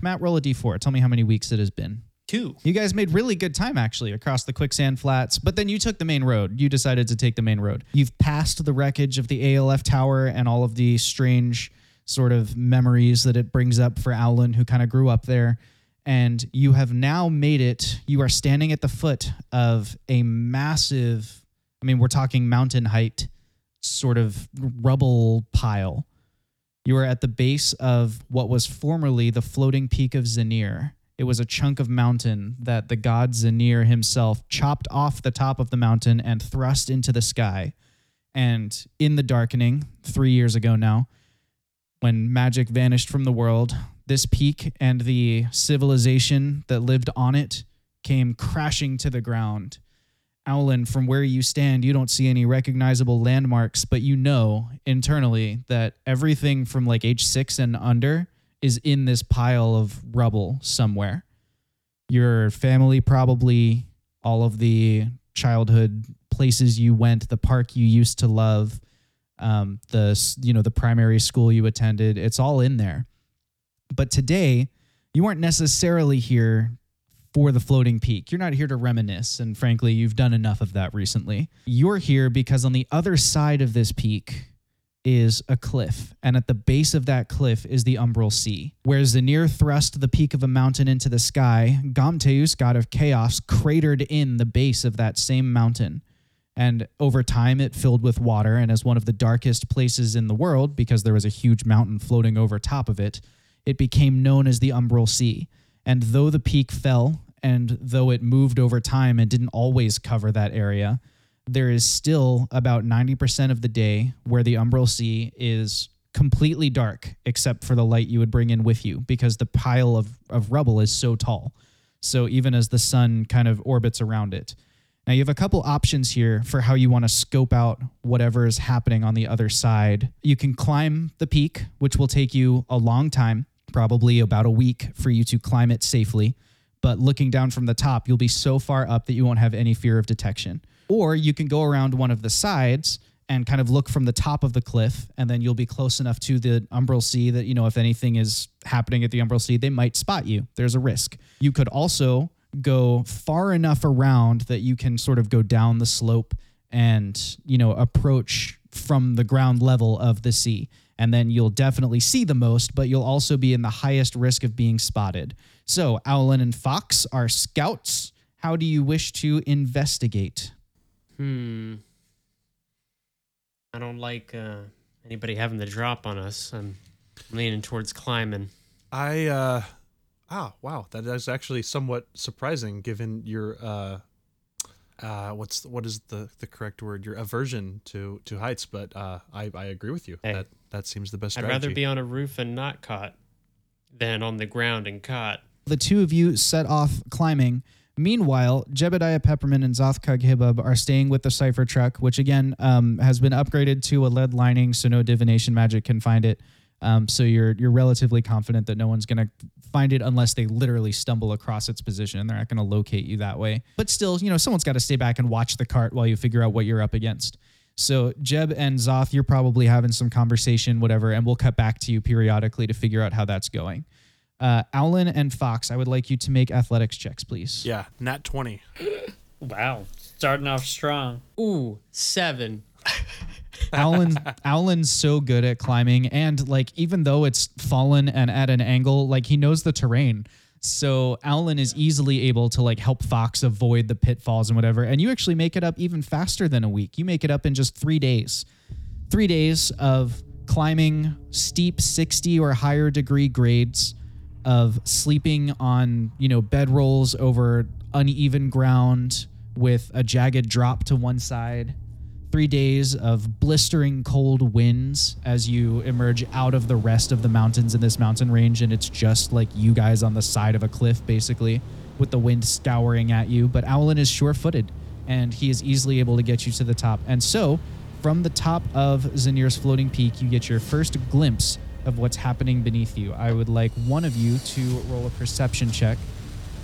correct. Matt, roll a D4. Tell me how many weeks it has been. 2. You guys made really good time, actually, across the quicksand flats, but then you took the main road. You decided to take the main road. You've passed the wreckage of the ALF tower and all of the strange sort of memories that it brings up for Owlin, who kind of grew up there. And you have now made it. You are standing at the foot of a massive, I mean, we're talking mountain height, sort of rubble pile. You are at the base of what was formerly the floating peak of Zanir. It was a chunk of mountain that the god Zanir himself chopped off the top of the mountain and thrust into the sky. And in the darkening, 3 years ago now, when magic vanished from the world, this peak and the civilization that lived on it came crashing to the ground. Owlin, from where you stand, you don't see any recognizable landmarks, but you know internally that everything from like age 6 and under is in this pile of rubble somewhere. Your family probably, all of the childhood places you went, the park you used to love, the primary school you attended, it's all in there. But today, you aren't necessarily here for the floating peak. You're not here to reminisce, and frankly, you've done enough of that recently. You're here because on the other side of this peak is a cliff, and at the base of that cliff is the Umbral Sea. Where Zanir thrust the peak of a mountain into the sky, Gamteus, god of chaos, cratered in the base of that same mountain. And over time, it filled with water, and as one of the darkest places in the world, because there was a huge mountain floating over top of it, it became known as the Umbral Sea. And though the peak fell, and though it moved over time and didn't always cover that area, there is still about 90% of the day where the Umbral Sea is completely dark, except for the light you would bring in with you, because the pile of rubble is so tall. So even as the sun kind of orbits around it. Now you have a couple options here for how you want to scope out whatever is happening on the other side. You can climb the peak, which will take you a long time, probably about a week for you to climb it safely. But looking down from the top, you'll be so far up that you won't have any fear of detection. Or you can go around one of the sides and kind of look from the top of the cliff, and then you'll be close enough to the Umbral Sea that, you know, if anything is happening at the Umbral Sea, they might spot you. There's a risk. You could also go far enough around that you can sort of go down the slope and, you know, approach from the ground level of the sea. And then you'll definitely see the most, but you'll also be in the highest risk of being spotted. So Owlin and Fox are scouts. How do you wish to investigate? I don't like anybody having the drop on us. I'm leaning towards climbing. Wow. That is actually somewhat surprising given your, what is the correct word? Your aversion to heights, but I agree with you. Hey, that seems the best strategy. I'd rather be on a roof and not caught than on the ground and caught. The two of you set off climbing. Meanwhile, Jebediah Pepperman and Zothkug Hibub are staying with the Cypher truck, which again has been upgraded to a lead lining, so no divination magic can find it. So you're relatively confident that no one's going to find it unless they literally stumble across its position. They're not going to locate you that way. But still, you know, someone's got to stay back and watch the cart while you figure out what you're up against. So Jeb and Zoth, you're probably having some conversation, whatever, and we'll cut back to you periodically to figure out how that's going. Owlin and Fox, I would like you to make athletics checks, please. Yeah, nat 20. Wow, starting off strong. Ooh, 7. Owlin's so good at climbing, and like even though it's fallen and at an angle, like he knows the terrain. So Owlin is easily able to like help Fox avoid the pitfalls and whatever. And you actually make it up even faster than a week. You make it up in just 3 days. 3 days of climbing steep 60 or higher degree grades, of sleeping on, you know, bedrolls over uneven ground with a jagged drop to one side. 3 days of blistering cold winds as you emerge out of the rest of the mountains in this mountain range, and it's just like you guys on the side of a cliff, basically, with the wind scouring at you. But Owlin is sure-footed, and he is easily able to get you to the top. And so, from the top of Zanir's floating peak, you get your first glimpse of what's happening beneath you. I would like one of you to roll a perception check,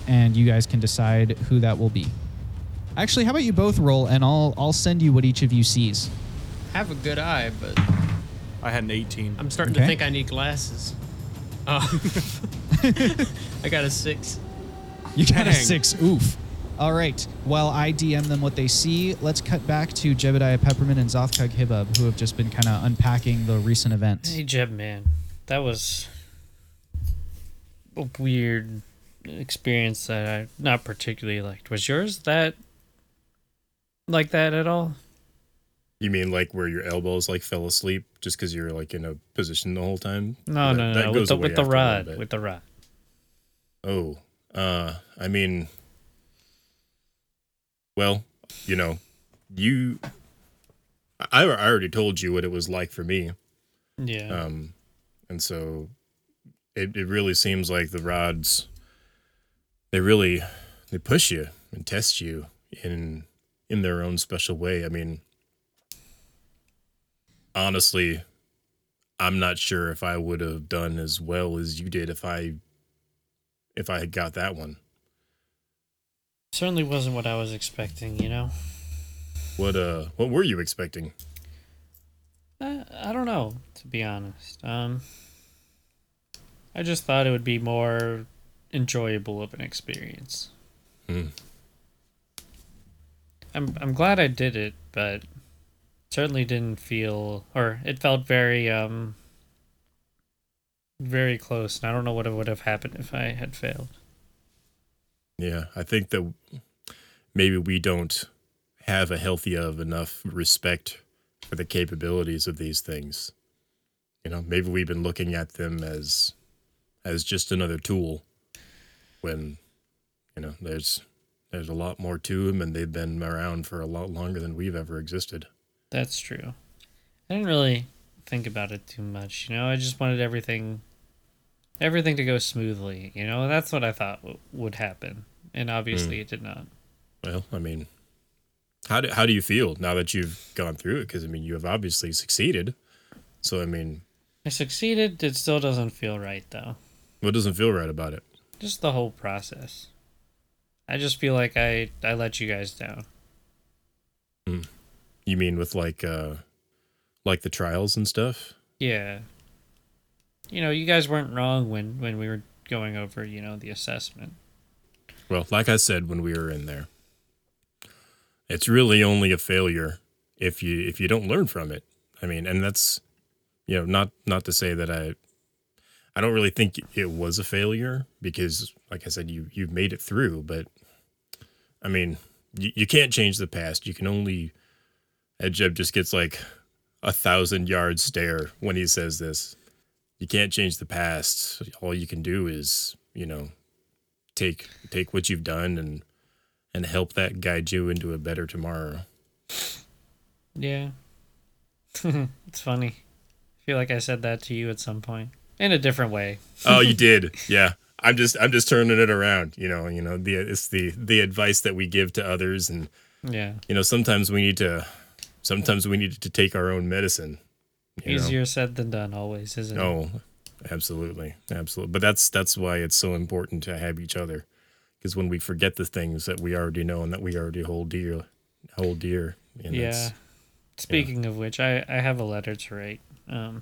and you guys can decide who that will be. Actually, how about you both roll, and I'll send you what each of you sees. I have a good eye, but I had an 18. I'm starting to think I need glasses. Oh. I got a 6. You got a 6. Oof. All right. While I DM them what they see, let's cut back to Jebediah Pepperman and Zothkug Hibub, who have just been kind of unpacking the recent events. Hey, Jeb, man. That was a weird experience that I not particularly liked. Was yours that like that at all? You mean like where your elbows like fell asleep just because you're like in a position the whole time? No, that, no. With the rod. Oh, I mean... Well, you know, I already told you what it was like for me. Yeah. And so it really seems like the rods, they push you and test you in their own special way. I mean, honestly, I'm not sure if I would have done as well as you did if I had got that one. Certainly wasn't what I was expecting, you know? What were you expecting? I don't know, to be honest. I just thought it would be more enjoyable of an experience. Mm. I'm glad I did it, but certainly didn't feel, or it felt very very close, and I don't know what would have happened if I had failed. Yeah, I think that maybe we don't have a healthy enough respect for the capabilities of these things. You know, maybe we've been looking at them as just another tool when, you know, there's a lot more to them, and they've been around for a lot longer than we've ever existed. That's true. I didn't really think about it too much, you know? I just wanted everything to go smoothly, you know? That's what I thought would happen. And obviously it did not. Well, I mean, how do you feel now that you've gone through it? Because, I mean, you have obviously succeeded. So, I mean... I succeeded. It still doesn't feel right, though. What doesn't feel right about it? Just the whole process. I just feel like I let you guys down. Mm. You mean with, like the trials and stuff? Yeah. You know, you guys weren't wrong when we were going over, you know, the assessment. Well, like I said when we were in there, it's really only a failure if you don't learn from it. I mean, and that's, you know, not to say that I don't really think it was a failure because, like I said, you've made it through. But, I mean, you can't change the past. You can only... Ed Jeb just gets like 1,000-yard stare when he says this. You can't change the past. All you can do is, you know, take what you've done and help that guide you into a better tomorrow. Yeah. It's funny. I feel like I said that to you at some point in a different way. Oh, you did. Yeah. I'm just turning it around, you know, it's the advice that we give to others, and yeah. You know, sometimes we need to take our own medicine. Easier said than done, always, isn't it? Oh, absolutely. But that's why it's so important to have each other, because when we forget the things that we already know and that we already hold dear. Yeah. Speaking of which, I have a letter to write. I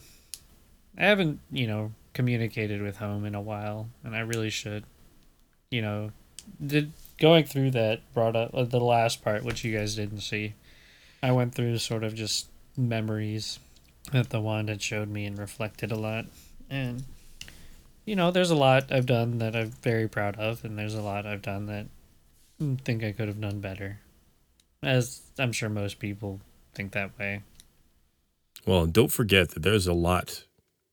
haven't, you know, communicated with home in a while, and I really should. You know, going through that brought up the last part, which you guys didn't see. I went through sort of just memories that the wand had showed me and reflected a lot. And, you know, there's a lot I've done that I'm very proud of, and there's a lot I've done that I think I could have done better. As I'm sure most people think that way. Well, don't forget that there's a lot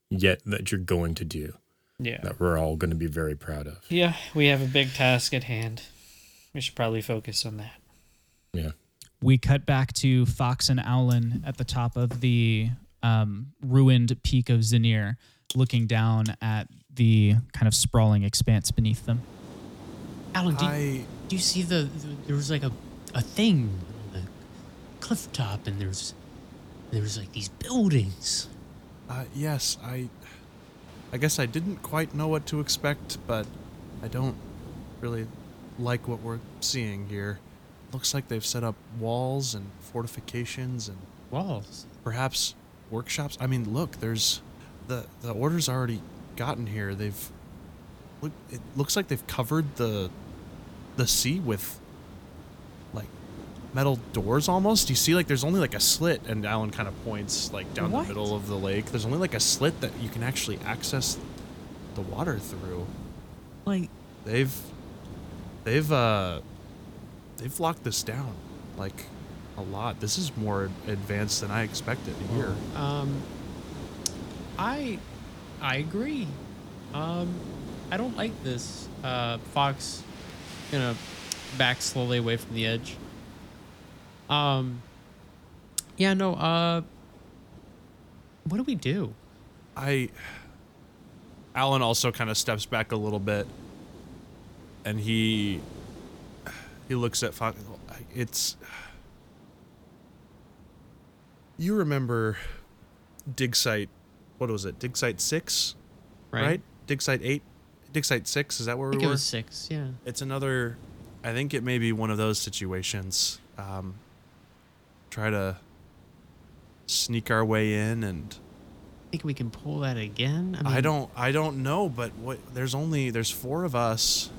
yet that you're going to do. Yeah. That we're all going to be very proud of. Yeah, we have a big task at hand. We should probably focus on that. Yeah. We cut back to Fox and Owlin at the top of the... ruined peak of Zanir, looking down at the kind of sprawling expanse beneath them. Alan, do you see there was like a thing on the cliff top, and there was like these buildings. Yes, I guess I didn't quite know what to expect, but I don't really like what we're seeing here. Looks like they've set up walls and fortifications and walls, perhaps workshops. I mean, look, there's the order's already gotten here. They've It looks like they've covered the sea with like metal doors almost. You see, like there's only like a slit, and Alan kind of points like down the middle of the lake. There's only like a slit that you can actually access the water through. Like they've locked this down like a lot. This is more advanced than I expected here. I agree. I don't like this. Fox gonna back slowly away from the edge. What do we do? Alan also kind of steps back a little bit, and he looks at Fox. You remember dig site, what was it? Dig site 6, right? Dig site 8, dig site 6, is that where we were? I think it was 6, yeah. It's another, I think it may be one of those situations. Try to sneak our way in and... I think we can pull that again? I mean, I don't know, but there's 4 of us,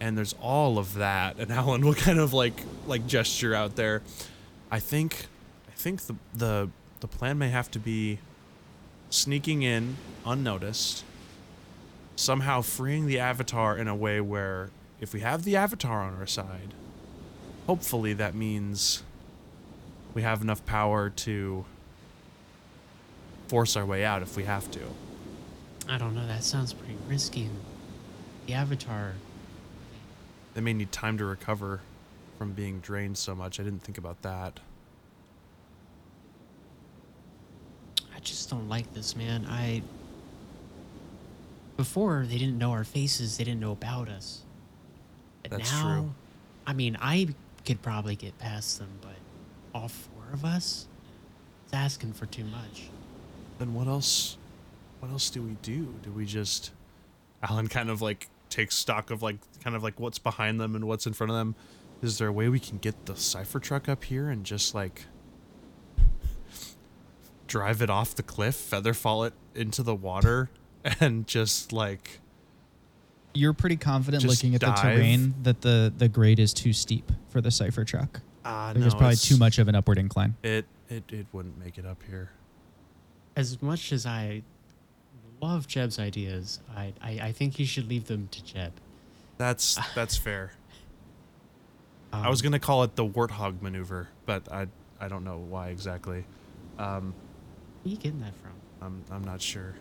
and there's all of that, and Alan will kind of like gesture out there. I think the plan may have to be sneaking in unnoticed, somehow freeing the Avatar in a way where if we have the Avatar on our side, hopefully that means we have enough power to force our way out if we have to. I don't know, that sounds pretty risky. The Avatar, they may need time to recover from being drained so much. I didn't think about that. I just don't like this, man. Before, they didn't know our faces, they didn't know about us. But that's now, true. I mean, I could probably get past them, but all 4 of us? It's asking for too much. Then what else do we do? Do we just... Alan kind of like takes stock of like kind of like what's behind them and what's in front of them. Is there a way we can get the cypher truck up here and just like drive it off the cliff, featherfall it into the water, and just like... You're pretty confident looking at the terrain that the grade is too steep for the cypher truck. No, there's probably too much of an upward incline. It wouldn't make it up here. As much as I love Jeb's ideas, I think you should leave them to Jeb. That's fair. I was going to call it the warthog maneuver, but I don't know why exactly. Where are you getting that from? I'm not sure.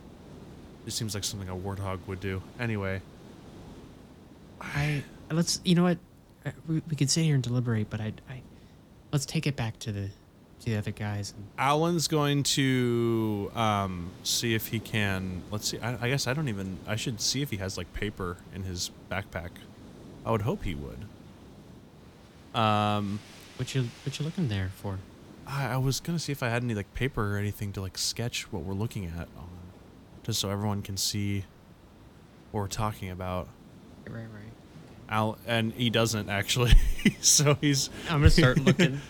It seems like something a warthog would do. Anyway. You know what? We could sit here and deliberate, but let's take it back to the other guys. Alan's going to see if he can. Let's see. I guess I should see if he has like paper in his backpack. I would hope he would. What you looking there for? I was gonna see if I had any like paper or anything to like sketch what we're looking at on, just so everyone can see what we're talking about. Right. And he doesn't actually, so he's... I'm gonna start looking.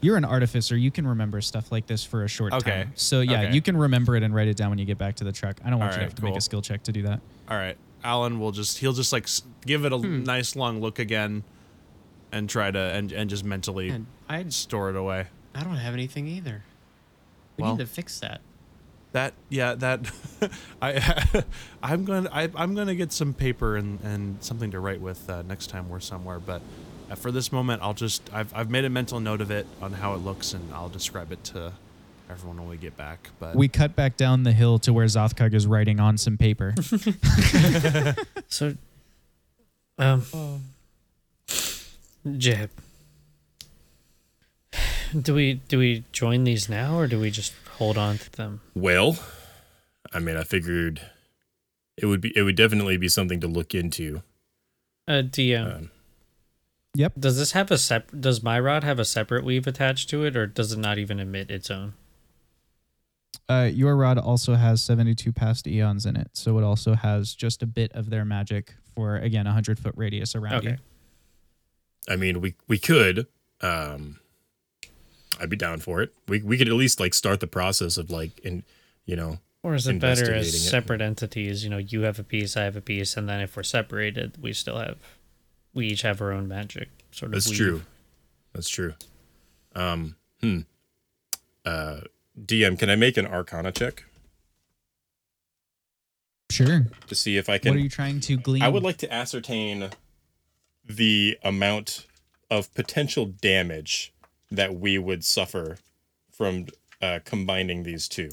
You're an artificer. You can remember stuff like this for a short time. So yeah, You can remember it and write it down when you get back to the truck. I don't want you to have to make a skill check to do that. All right. Alan will just like give it a nice long look again and try to, and just mentally store it away. I don't have anything either. We need to fix that. I'm gonna get some paper and something to write with next time we're somewhere, but for this moment, I've made a mental note of it on how it looks, and I'll describe it to everyone when we get back. But we cut back down the hill to where Zothkug is writing on some paper. So, Jeb, do we join these now, or do we just hold on to them? Well, I mean, I figured it would definitely be something to look into. DM. Yep. Does this have does my rod have a separate weave attached to it, or does it not even emit its own? Your rod also has 72 past eons in it, so it also has just a bit of their magic for, again, 100-foot radius around you. I mean, we could. I'd be down for it. We could at least like start the process of like, and you know, Or is it better as separate entities? You know, you have a piece, I have a piece, and then if we're separated, we still have, we each have our own magic. Sort of. That's true. That's true. DM, can I make an Arcana check? Sure. To see if I can. What are you trying to glean? I would like to ascertain the amount of potential damage that we would suffer from combining these two.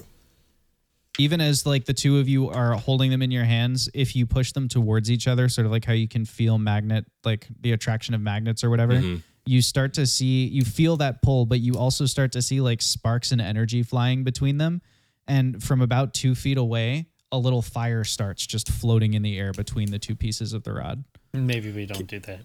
Even as like the two of you are holding them in your hands, if you push them towards each other, sort of like how you can feel magnet, like the attraction of magnets or whatever, mm-hmm. you start to see, you feel that pull, but you also start to see like sparks and energy flying between them. And from about 2 feet away, a little fire starts just floating in the air between the two pieces of the rod. Maybe we don't do that.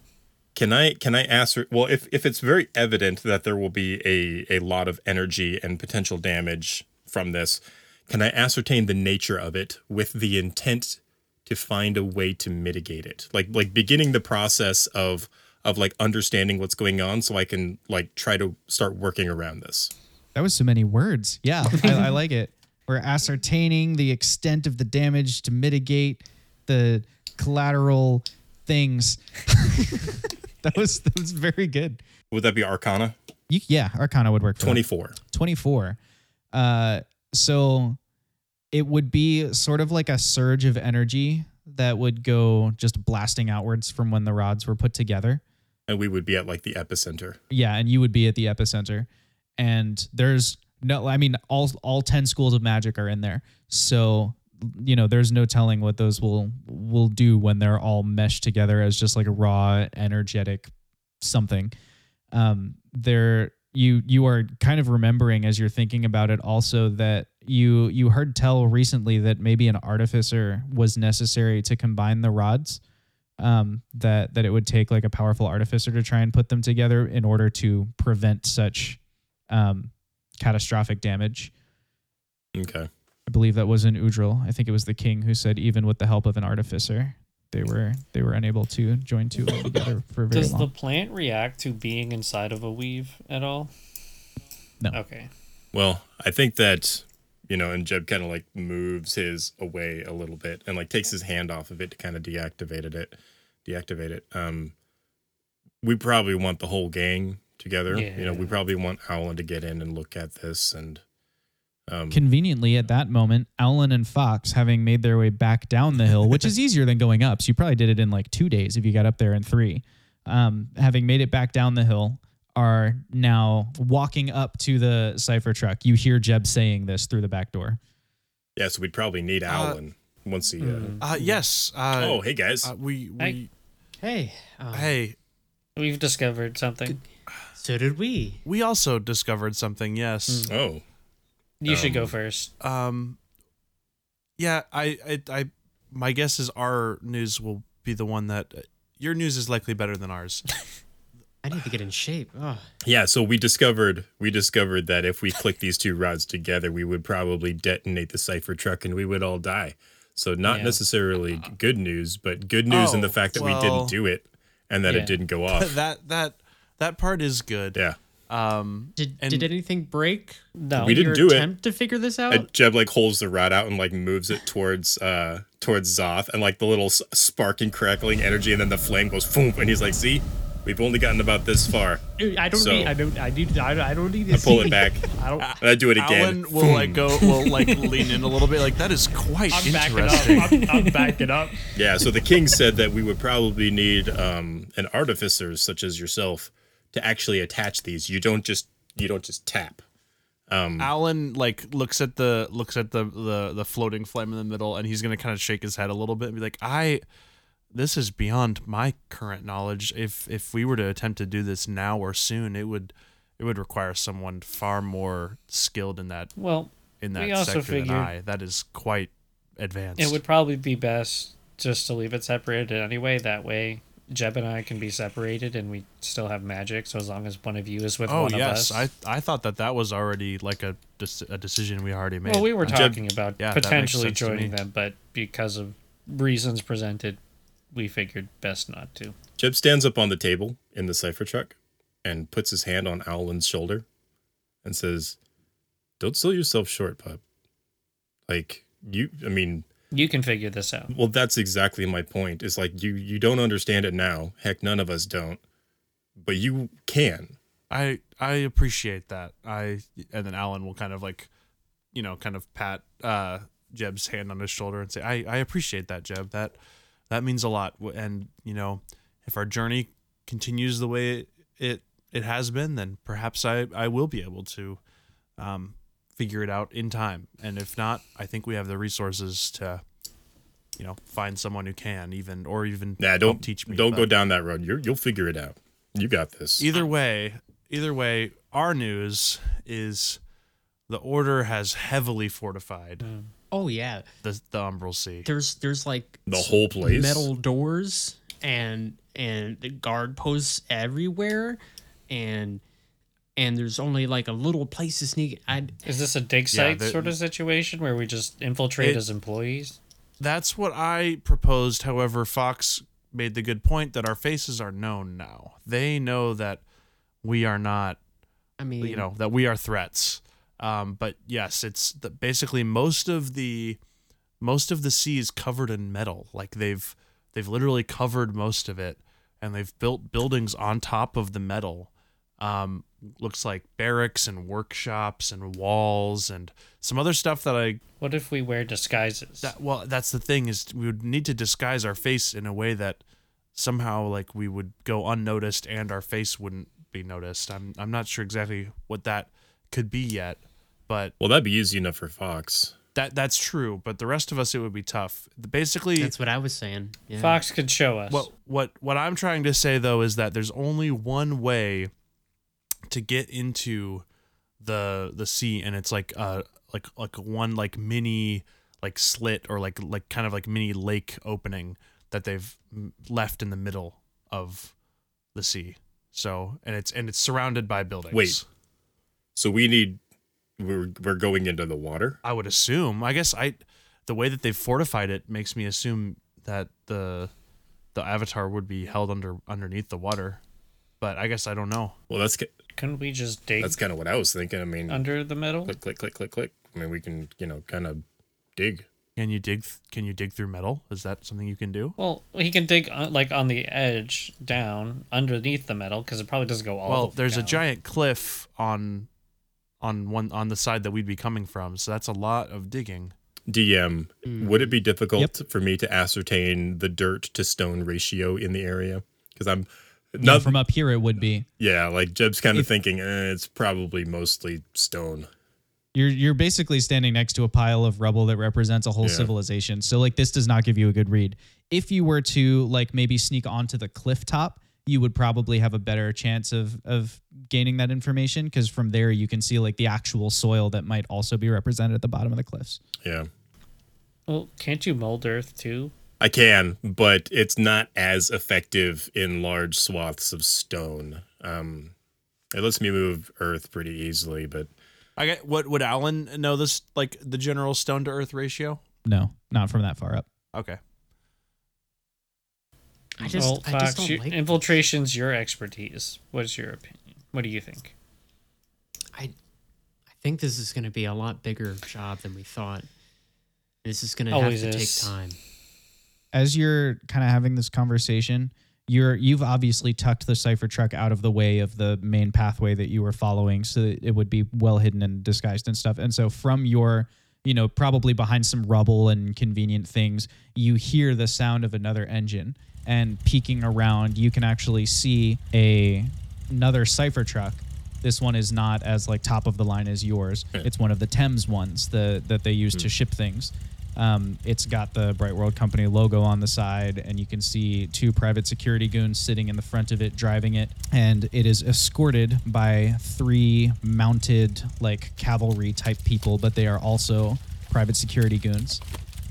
Can I ask, well, if it's very evident that there will be a lot of energy and potential damage from this, can I ascertain the nature of it with the intent to find a way to mitigate it? Like beginning the process of like understanding what's going on so I can like try to start working around this. That was so many words. Yeah, I like it. We're ascertaining the extent of the damage to mitigate the collateral things. That was very good. Would that be Arcana? Yeah, Arcana would work for 24. That. 24. So... It would be sort of like a surge of energy that would go just blasting outwards from when the rods were put together. And we would be at like the epicenter. Yeah, and you would be at the epicenter. And there's no, I mean, all 10 schools of magic are in there. So, you know, there's no telling what those will do when they're all meshed together as just like a raw, energetic something. You are kind of remembering as you're thinking about it also that you heard tell recently that maybe an artificer was necessary to combine the rods, that it would take like a powerful artificer to try and put them together in order to prevent such catastrophic damage. Okay. I believe that was in Udral. I think it was the king who said even with the help of an artificer, they were unable to join two of them together for very long. Does the plant react to being inside of a weave at all? No. Okay. Well, I think that, you know, and Jeb kind of like moves his away a little bit and like takes his hand off of it to kind of deactivate it. We probably want the whole gang together. Yeah. You know, we probably want Owlin to get in and look at this. And conveniently at that moment, Owlin and Fox, having made their way back down the hill, which is easier than going up. So you probably did it in like 2 days if you got up there in three, having made it back down the hill, are now walking up to the cipher truck. You hear Jeb saying this through the back door. Yeah, so we'd probably need Owlin once he... yes. Oh, hey, guys. Hey. We've discovered something. So did we. We also discovered something, yes. Mm. Oh. You should go first. Yeah, I my guess is our news will be the one that... your news is likely better than ours. I need to get in shape. Oh. Yeah, so we discovered that if we click these two rods together, we would probably detonate the cipher truck and we would all die. So not necessarily good news, but good news in the fact that we didn't do it and that it didn't go off. That part is good. Yeah. Did anything break? No, we didn't do it. Attempt to figure this out. Jeb like holds the rod out and like moves it towards Zoth, and like the little spark and crackling energy, and then the flame goes boom, and he's like, "See." We've only gotten about this far. I don't need this. I pull it back. And I do it again. Alan will like go. Will like lean in a little bit. Like that is quite interesting. I'm backing up. Yeah. So the king said that we would probably need an artificer such as yourself to actually attach these. You don't just tap. Alan like looks at the floating flame in the middle, and he's gonna kind of shake his head a little bit and be like, This is beyond my current knowledge. If we were to attempt to do this now or soon, it would require someone far more skilled in that. Well, in that we also sector than I. That is quite advanced. It would probably be best just to leave it separated anyway. That way, Jeb and I can be separated, and we still have magic. So as long as one of you is with one of us. I thought that was already like a decision we already made. Well, we were talking about potentially joining them, but because of reasons presented, we figured best not to. Jeb stands up on the table in the cipher truck and puts his hand on Owlin's shoulder and says, "Don't sell yourself short, bub. Like, you can figure this out. Well, that's exactly my point. It's like you don't understand it now. Heck, none of us don't. But you can. I appreciate that. And then Alan will kind of like, you know, kind of pat Jeb's hand on his shoulder and say, I appreciate that, Jeb. That means a lot. And, you know, if our journey continues the way it has been, then perhaps I will be able to figure it out in time. And if not, I think we have the resources to, you know, find someone who can even don't teach me. Don't go down that road. You'll figure it out. You got this. Either way, our news is the Order has heavily fortified. Oh yeah, the Umbral Sea. There's like the whole place, metal doors and the guard posts everywhere, and there's only like a little place to sneak. Is this a dig site sort of situation where we just infiltrate as employees? That's what I proposed. However, Fox made the good point that our faces are known now. They know that we are not. I mean, you know, that we are threats. But yes, it's basically most of the sea is covered in metal. Like they've literally covered most of it, and they've built buildings on top of the metal. Looks like barracks and workshops and walls and some other stuff that I... What if we wear disguises? That's the thing, is we would need to disguise our face in a way that somehow like we would go unnoticed and our face wouldn't be noticed. I'm not sure exactly what that could be yet, but... Well, that'd be easy enough for Fox. That's true, but the rest of us, it would be tough. Basically... That's what I was saying. Yeah. Fox could show us. What I'm trying to say, though, is that there's only one way to get into the sea, and it's like one like mini like slit or like kind of like mini lake opening that they've left in the middle of the sea. So and it's surrounded by buildings. Wait, so we're going into the water? I would assume. I guess the way that they've fortified it makes me assume that the avatar would be held underneath the water. But I guess I don't know. Well, that's good. Couldn't we just dig? That's kind of what I was thinking. I mean, under the metal? Click, click, click, click, click. I mean, we can, you know, kind of dig. Can you dig through metal? Is that something you can do? Well, he can dig like on the edge down underneath the metal because it probably doesn't go all the way down. Well, there's a giant cliff on the side that we'd be coming from, so that's a lot of digging. DM, would it be difficult for me to ascertain the dirt to stone ratio in the area? Because I'm... No, from up here it would be. Yeah, like Jeb's kind of thinking it's probably mostly stone. You're basically standing next to a pile of rubble that represents a whole civilization. So like this does not give you a good read. If you were to like maybe sneak onto the cliff top, you would probably have a better chance of gaining that information, because from there you can see like the actual soil that might also be represented at the bottom of the cliffs. Yeah. Well, can't you mold earth too? I can, but it's not as effective in large swaths of stone. It lets me move earth pretty easily, but what would Alan know this, like the general stone to earth ratio? No, not from that far up. Okay. I just don't like infiltration's your expertise. What is your opinion? What do you think? I think this is going to be a lot bigger job than we thought. This is going to have to take time. As you're kind of having this conversation, you've obviously tucked the cipher truck out of the way of the main pathway that you were following, so that it would be well hidden and disguised and stuff. And so from your, you know, probably behind some rubble and convenient things, you hear the sound of another engine, and peeking around, you can actually see another cipher truck. This one is not as like top of the line as yours. Okay. It's one of the Thames ones that they use to ship things. It's got the Bright World Company logo on the side, and you can see two private security goons sitting in the front of it, driving it, and it is escorted by three mounted, like, cavalry-type people, but they are also private security goons.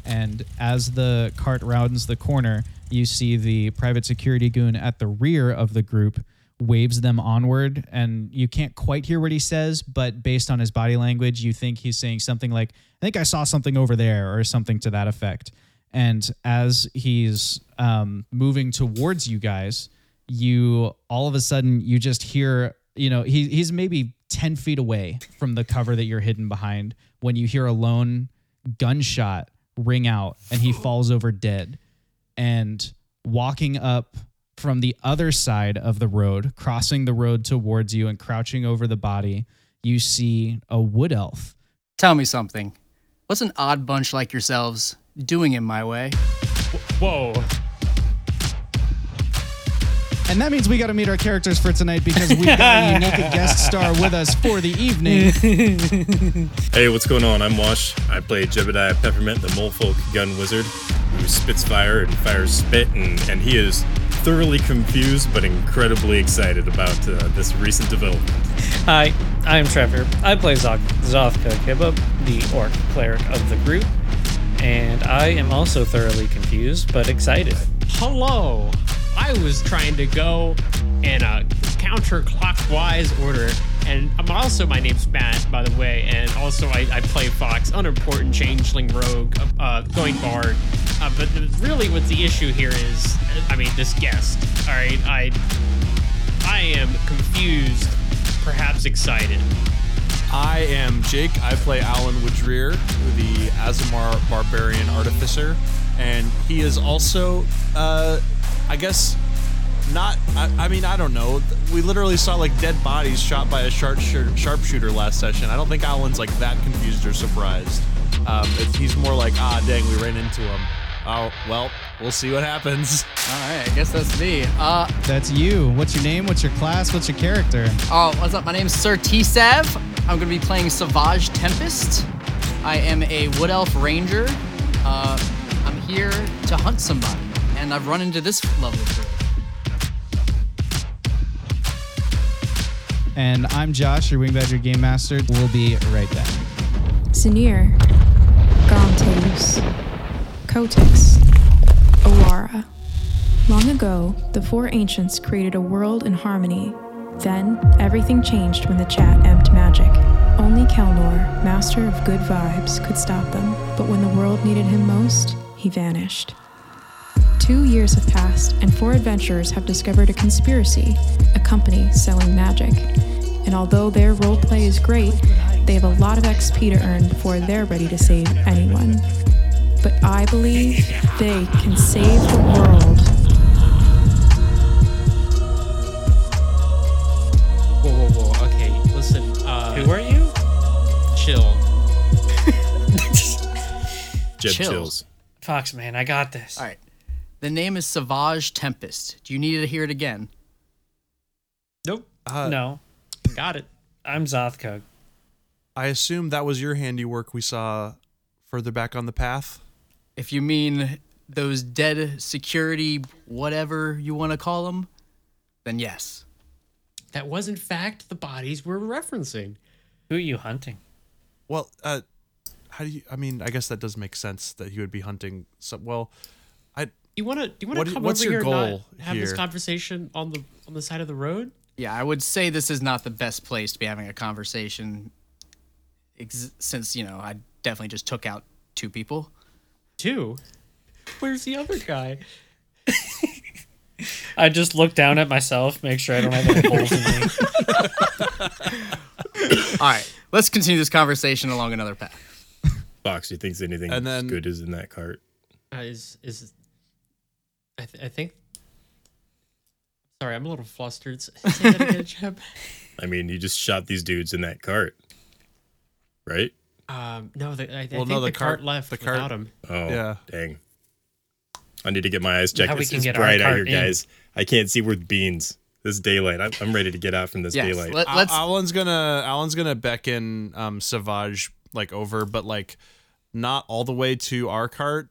And as the cart rounds the corner, you see the private security goon at the rear of the group waves them onward, and you can't quite hear what he says, but based on his body language, you think he's saying something like, I think I saw something over there, or something to that effect. And as he's moving towards you guys, you all of a sudden, you just hear, you know, he's maybe 10 feet away from the cover that you're hidden behind when you hear a lone gunshot ring out and he falls over dead. And walking up from the other side of the road, crossing the road towards you and crouching over the body, you see a wood elf. Tell me something. What's an odd bunch like yourselves doing in my way? Whoa. And that means we got to meet our characters for tonight because we've got a unique guest star with us for the evening. Hey, what's going on? I'm Wash. I play Jebediah Pepperman, the molefolk gun wizard who spits fire and fires spit, and he is thoroughly confused but incredibly excited about this recent development. Hi, I'm Trevor. I play Zothkug Hibub, the orc cleric of the group, and I am also thoroughly confused but excited. Hello. I was trying to go in a counterclockwise order, and I'm also, my name's Matt, by the way, and also I play Fox, unimportant changeling rogue, going bard. But really, what the issue here is, I mean, this guest. All right, I am confused, perhaps excited. I am Jake. I play Alan Woodrear, the Azamar Barbarian Artificer, and he is also. I guess not. I mean, I don't know. We literally saw like dead bodies shot by a sharpshooter last session. I don't think Alan's like that confused or surprised. He's more like, ah, dang, we ran into him. Oh, well, we'll see what happens. All right, I guess that's me. That's you. What's your name? What's your class? What's your character? Oh, what's up? My name's Sir T-Sav. I'm going to be playing Savage Tempest. I am a Wood Elf Ranger. I'm here to hunt somebody. And I've run into this level. And I'm Josh, your Wing Badger Game Master. We'll be right back. Zanir, Gamteus, Kotex, Awara. Long ago, the four ancients created a world in harmony. Then, everything changed when the chat ebbed magic. Only Kelnor, master of good vibes, could stop them. But when the world needed him most, he vanished. 2 years have passed, and four adventurers have discovered a conspiracy, a company selling magic. And although their roleplay is great, they have a lot of XP to earn before they're ready to save anyone. But I believe they can save the world. Whoa, okay, listen, who are you? Chill. Jeb chills. Fox, man, I got this. All right. The name is Savage Tempest. Do you need to hear it again? Nope. No. Got it. I'm Zothkug. I assume that was your handiwork we saw further back on the path? If you mean those dead security, whatever you want to call them, then yes. That was, in fact, the bodies we're referencing. Who are you hunting? Well, I guess that does make sense that he would be hunting some, well... Do you want to come over here and not have this conversation on the side of the road? Yeah, I would say this is not the best place to be having a conversation since, you know, I definitely just took out two people. Two? Where's the other guy? I just look down at myself, make sure I don't have any holes in me. All right, let's continue this conversation along another path. Fox, he thinks anything good is in that cart. I think. Sorry, I'm a little flustered. Say that again, Jeb. I mean, you just shot these dudes in that cart, right? No, the cart left without him. Oh, yeah. Dang! I need to get my eyes checked. Now it's bright out here, guys. I can't see worth beans. This daylight. I'm ready to get out from this daylight. Alan's gonna beckon Savage like over, but like not all the way to our cart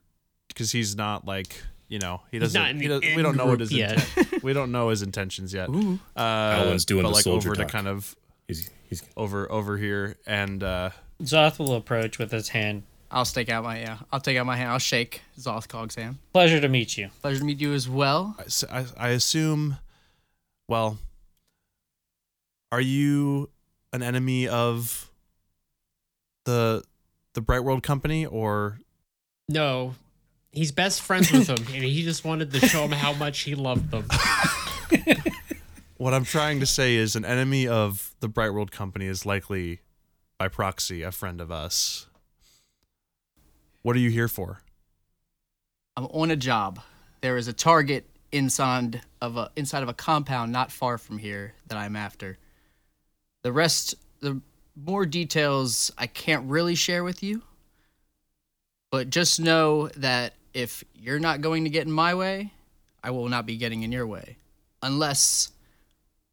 because he's not like. You know, we don't know what his intent. We don't know his intentions yet. Alan's doing the soldier talk. Kind of he's over here, and Zoth will approach with his hand. I'll take out my hand. I'll shake Zothkog's hand. Pleasure to meet you. Pleasure to meet you as well. I assume. Well, are you an enemy of the Bright World Company or no? He's best friends with them, and he just wanted to show them how much he loved them. What I'm trying to say is an enemy of the Bright World Company is likely, by proxy, a friend of us. What are you here for? I'm on a job. There is a target inside of a compound not far from here that I'm after. The more details I can't really share with you, but just know that if you're not going to get in my way, I will not be getting in your way, unless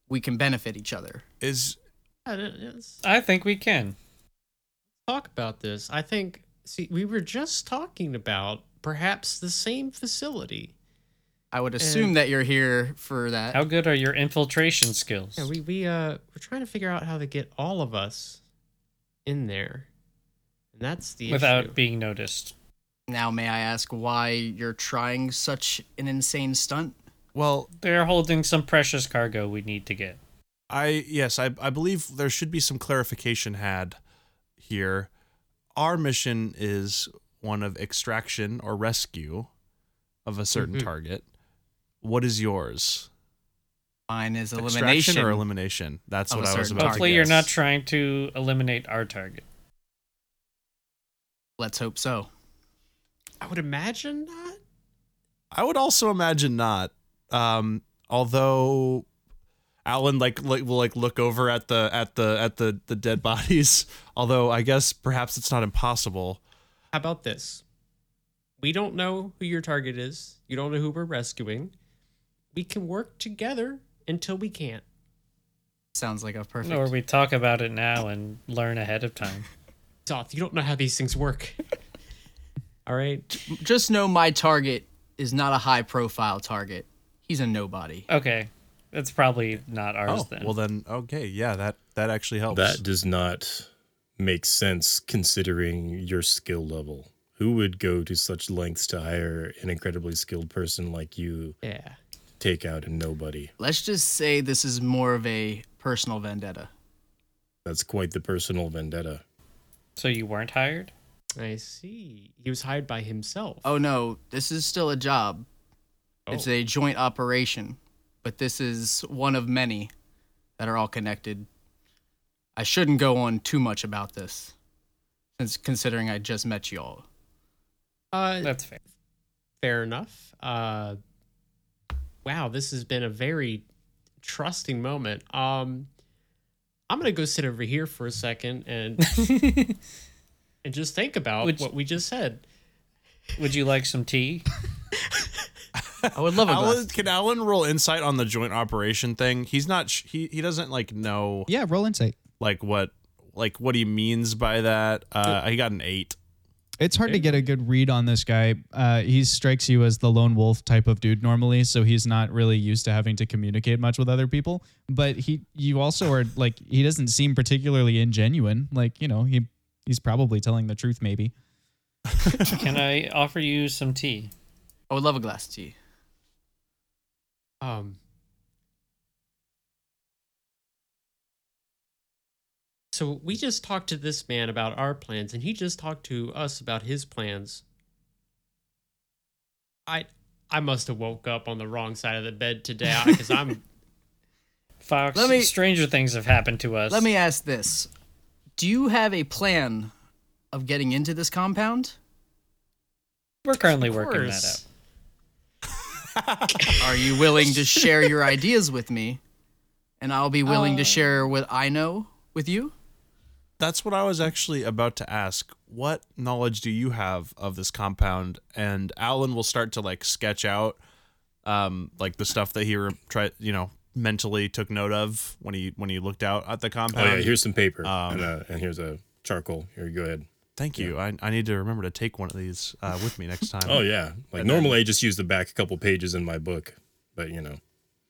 we can benefit each other. I think we can talk about this. I think. See, we were just talking about perhaps the same facility. I would assume that you're here for that. How good are your infiltration skills? Yeah, we're trying to figure out how to get all of us in there, and that's the issue. Without being noticed. Now, may I ask why you're trying such an insane stunt? Well, they're holding some precious cargo we need to get. I believe there should be some clarification had here. Our mission is one of extraction or rescue of a certain target. What is yours? Mine is elimination. Extraction or elimination? That's what I was about to guess. Hopefully you're not trying to eliminate our target. Let's hope so. I would imagine not. I would also imagine not. Although Alan will look over at the dead bodies. Although I guess perhaps it's not impossible. How about this? We don't know who your target is. You don't know who we're rescuing. We can work together until we can't. Sounds like a perfect. Or we talk about it now and learn ahead of time. Zoth, you don't know how these things work. All right. Just know my target is not a high-profile target. He's a nobody. Okay. That's probably not ours then. Well then, okay, yeah, that actually helps. That does not make sense considering your skill level. Who would go to such lengths to hire an incredibly skilled person like you? Yeah. Take out a nobody. Let's just say this is more of a personal vendetta. That's quite the personal vendetta. So you weren't hired? I see. He was hired by himself. Oh no, this is still a job. Oh. It's a joint operation. But this is one of many that are all connected. I shouldn't go on too much about this, since considering I just met you all. That's fair. Fair enough. Wow, this has been a very trusting moment. I'm gonna go sit over here for a second and and just think about what we just said. Would you like some tea? I would love a glass. Can Alan roll insight on the joint operation thing? He's not. He doesn't know. Yeah, roll insight. Like what he means by that. He got an 8. It's hard to get a good read on this guy. He strikes you as the lone wolf type of dude normally, so he's not really used to having to communicate much with other people. But you also are he doesn't seem particularly ingenuine. He's probably telling the truth maybe. Can I offer you some tea? I would love a glass of tea. So we just talked to this man about our plans, and he just talked to us about his plans. I must have woke up on the wrong side of the bed today because I'm Fox. Stranger things have happened to us. Let me ask this: do you have a plan of getting into this compound? We're currently working that out. Are you willing to share your ideas with me? And I'll be willing to share what I know with you? That's what I was actually about to ask. What knowledge do you have of this compound? And Alan will start to sketch out the stuff that he mentally took note of when he looked out at the compound. Oh, yeah, here's some paper and here's a charcoal. Here, go ahead. Thank you. Yeah. I need to remember to take one of these with me next time. Oh, yeah. Normally I just use the back couple pages in my book, but,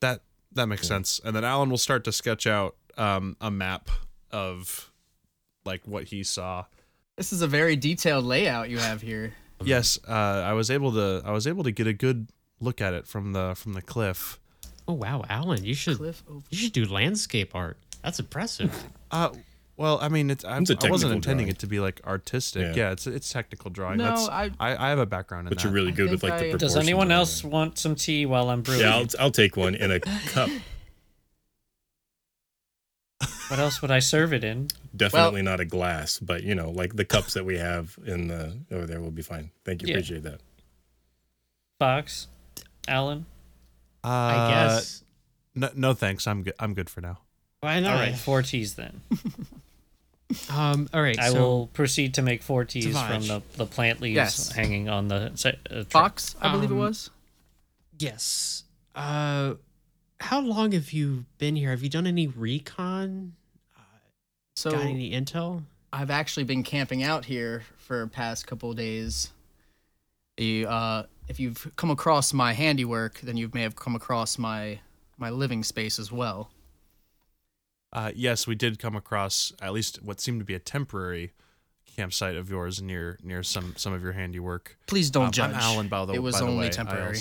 That makes sense. And then Alan will start to sketch out a map of, what he saw. This is a very detailed layout you have here. Yes. I was able to get a good look at it from the cliff. Oh, wow, Alan. You should do landscape art. That's impressive. Well, I mean, I wasn't intending drawing. It to be artistic. Yeah, it's technical drawing. No, I have a background in that. But you're really good with the proportions. Does anyone else want some tea while I'm brewing? Yeah, I'll take one in a cup. What else would I serve it in? Definitely not a glass, but, you know, like the cups that we have in the over there will be fine. Thank you. Yeah. Appreciate that. Fox? Alan? I guess. No, thanks. I'm good for now. Fine. All right. 4 teas then. All right. I will proceed to make 4 teas from the plant leaves hanging on the Fox, I believe it was. Yes. How long have you been here? Have you done any recon? Got any intel? I've actually been camping out here for the past couple of days. If you've come across my handiwork, then you may have come across my living space as well. Yes, we did come across at least what seemed to be a temporary campsite of yours near some of your handiwork. Please don't judge. I'm Alan, by the way. It was only temporary.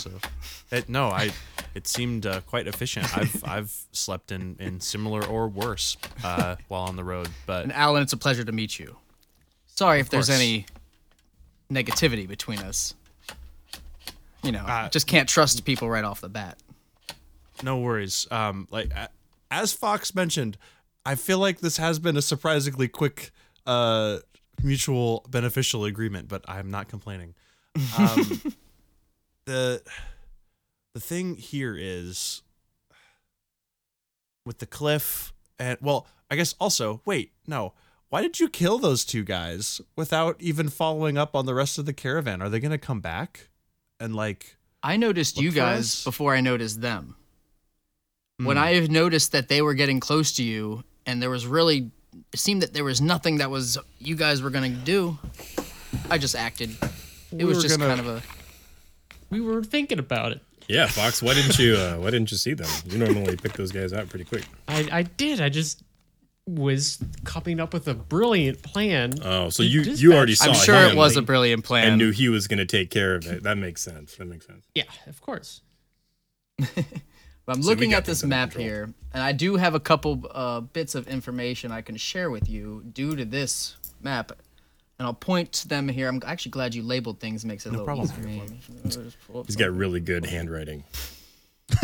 It seemed quite efficient. I've slept in similar or worse while on the road. But and Alan, it's a pleasure to meet you. Sorry if there's any negativity between us. You know, just can't trust people right off the bat. No worries. As Fox mentioned, I feel like this has been a surprisingly quick mutual beneficial agreement, but I'm not complaining. The thing here is with the cliff and, well, I guess also, wait, no. Why did you kill those 2 guys without even following up on the rest of the caravan? Are they going to come back? And like, I noticed you guys before I noticed them. When I noticed that they were getting close to you, and there was really, it seemed that there was nothing that was you guys were going to do, I just acted. We were thinking about it. Yeah, Fox, why didn't you see them? You normally pick those guys out pretty quick. I did. I just was coming up with a brilliant plan. Oh, so you already saw it. I'm sure it was a brilliant plan. And knew he was going to take care of it. That makes sense. Yeah, of course. I'm looking at this map here, and I do have a couple bits of information I can share with you due to this map, and I'll point to them here. I'm actually glad you labeled things; makes it a little easier for me. He's got really good handwriting.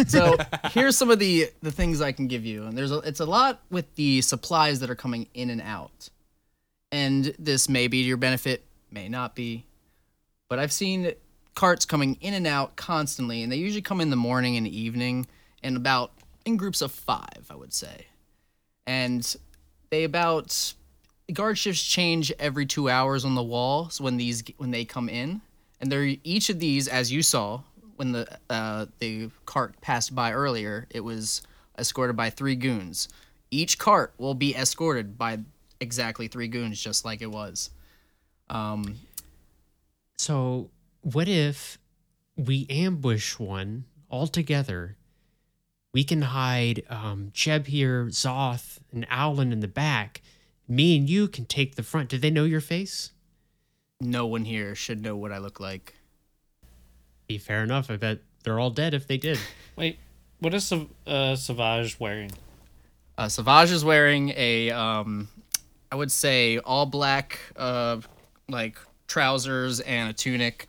So here's some of the things I can give you, and it's a lot with the supplies that are coming in and out, and this may be to your benefit, may not be, but I've seen carts coming in and out constantly, and they usually come in the morning and evening. And about in groups of 5, I would say. And the guard shifts change every 2 hours on the wall. So when they come in, and they're each of these, as you saw when the cart passed by earlier, it was escorted by 3 goons. Each cart will be escorted by exactly 3 goons, just like it was. So what if we ambush one all together? We can hide Jeb here, Zoth, and Owlin in the back. Me and you can take the front. Do they know your face? No one here should know what I look like. Be fair enough. I bet they're all dead if they did. Wait, what is Savage wearing? Savage is wearing a, I would say, all black trousers and a tunic.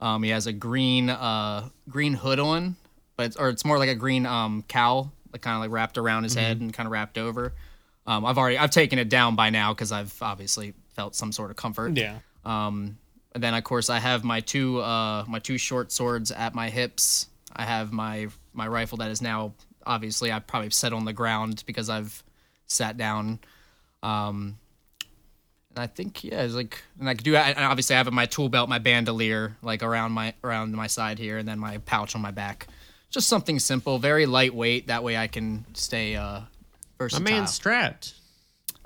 He has a green hood on. It's more like a green cowl, like kind of like wrapped around his head and kind of wrapped over. I've taken it down by now because I've obviously felt some sort of comfort. Yeah. And then of course I have my two short swords at my hips. I have my rifle that is now obviously I probably set on the ground because I've sat down. And I think it's like, and I could do. I obviously have my tool belt, my bandolier, like around my side here, and then my pouch on my back. Just something simple, very lightweight. That way I can stay versatile. My man's strapped.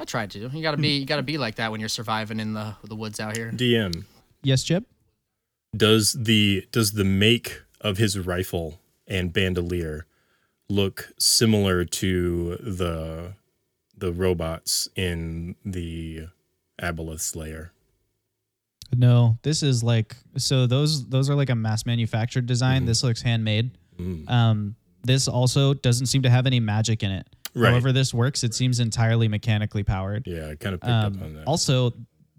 I tried to. You gotta be like that when you're surviving in the woods out here. DM. Yes, Jeb? Does the make of his rifle and bandolier look similar to the robots in the Aboleth Slayer? No, this is like, so those are like a mass manufactured design. Mm-hmm. This looks handmade. Mm. This also doesn't seem to have any magic in it. Right. However this works, it seems entirely mechanically powered. Yeah, I kind of picked up on that. Also,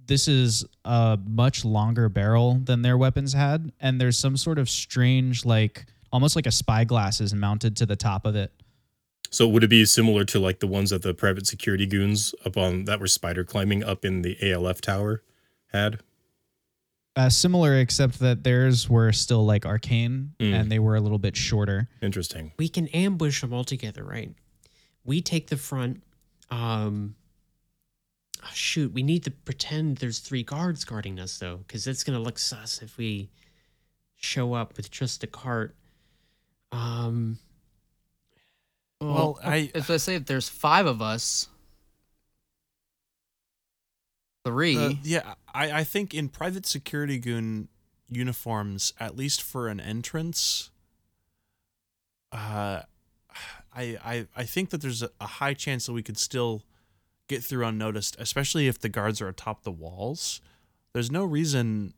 this is a much longer barrel than their weapons had, and there's some sort of strange, like almost like a spyglass is mounted to the top of it. So would it be similar to like the ones that the private security goons up on that were spider climbing up in the ALF tower had? Similar, except that theirs were still like arcane and they were a little bit shorter. Interesting. We can ambush them all together, right? We take the front. Shoot, we need to pretend there's three guards guarding us though, because it's going to look sus if we show up with just a cart. Well, if I say if there's five of us, three. I think in private security goon uniforms, at least for an entrance, I think that there's a high chance that we could still get through unnoticed, especially if the guards are atop the walls. There's no reason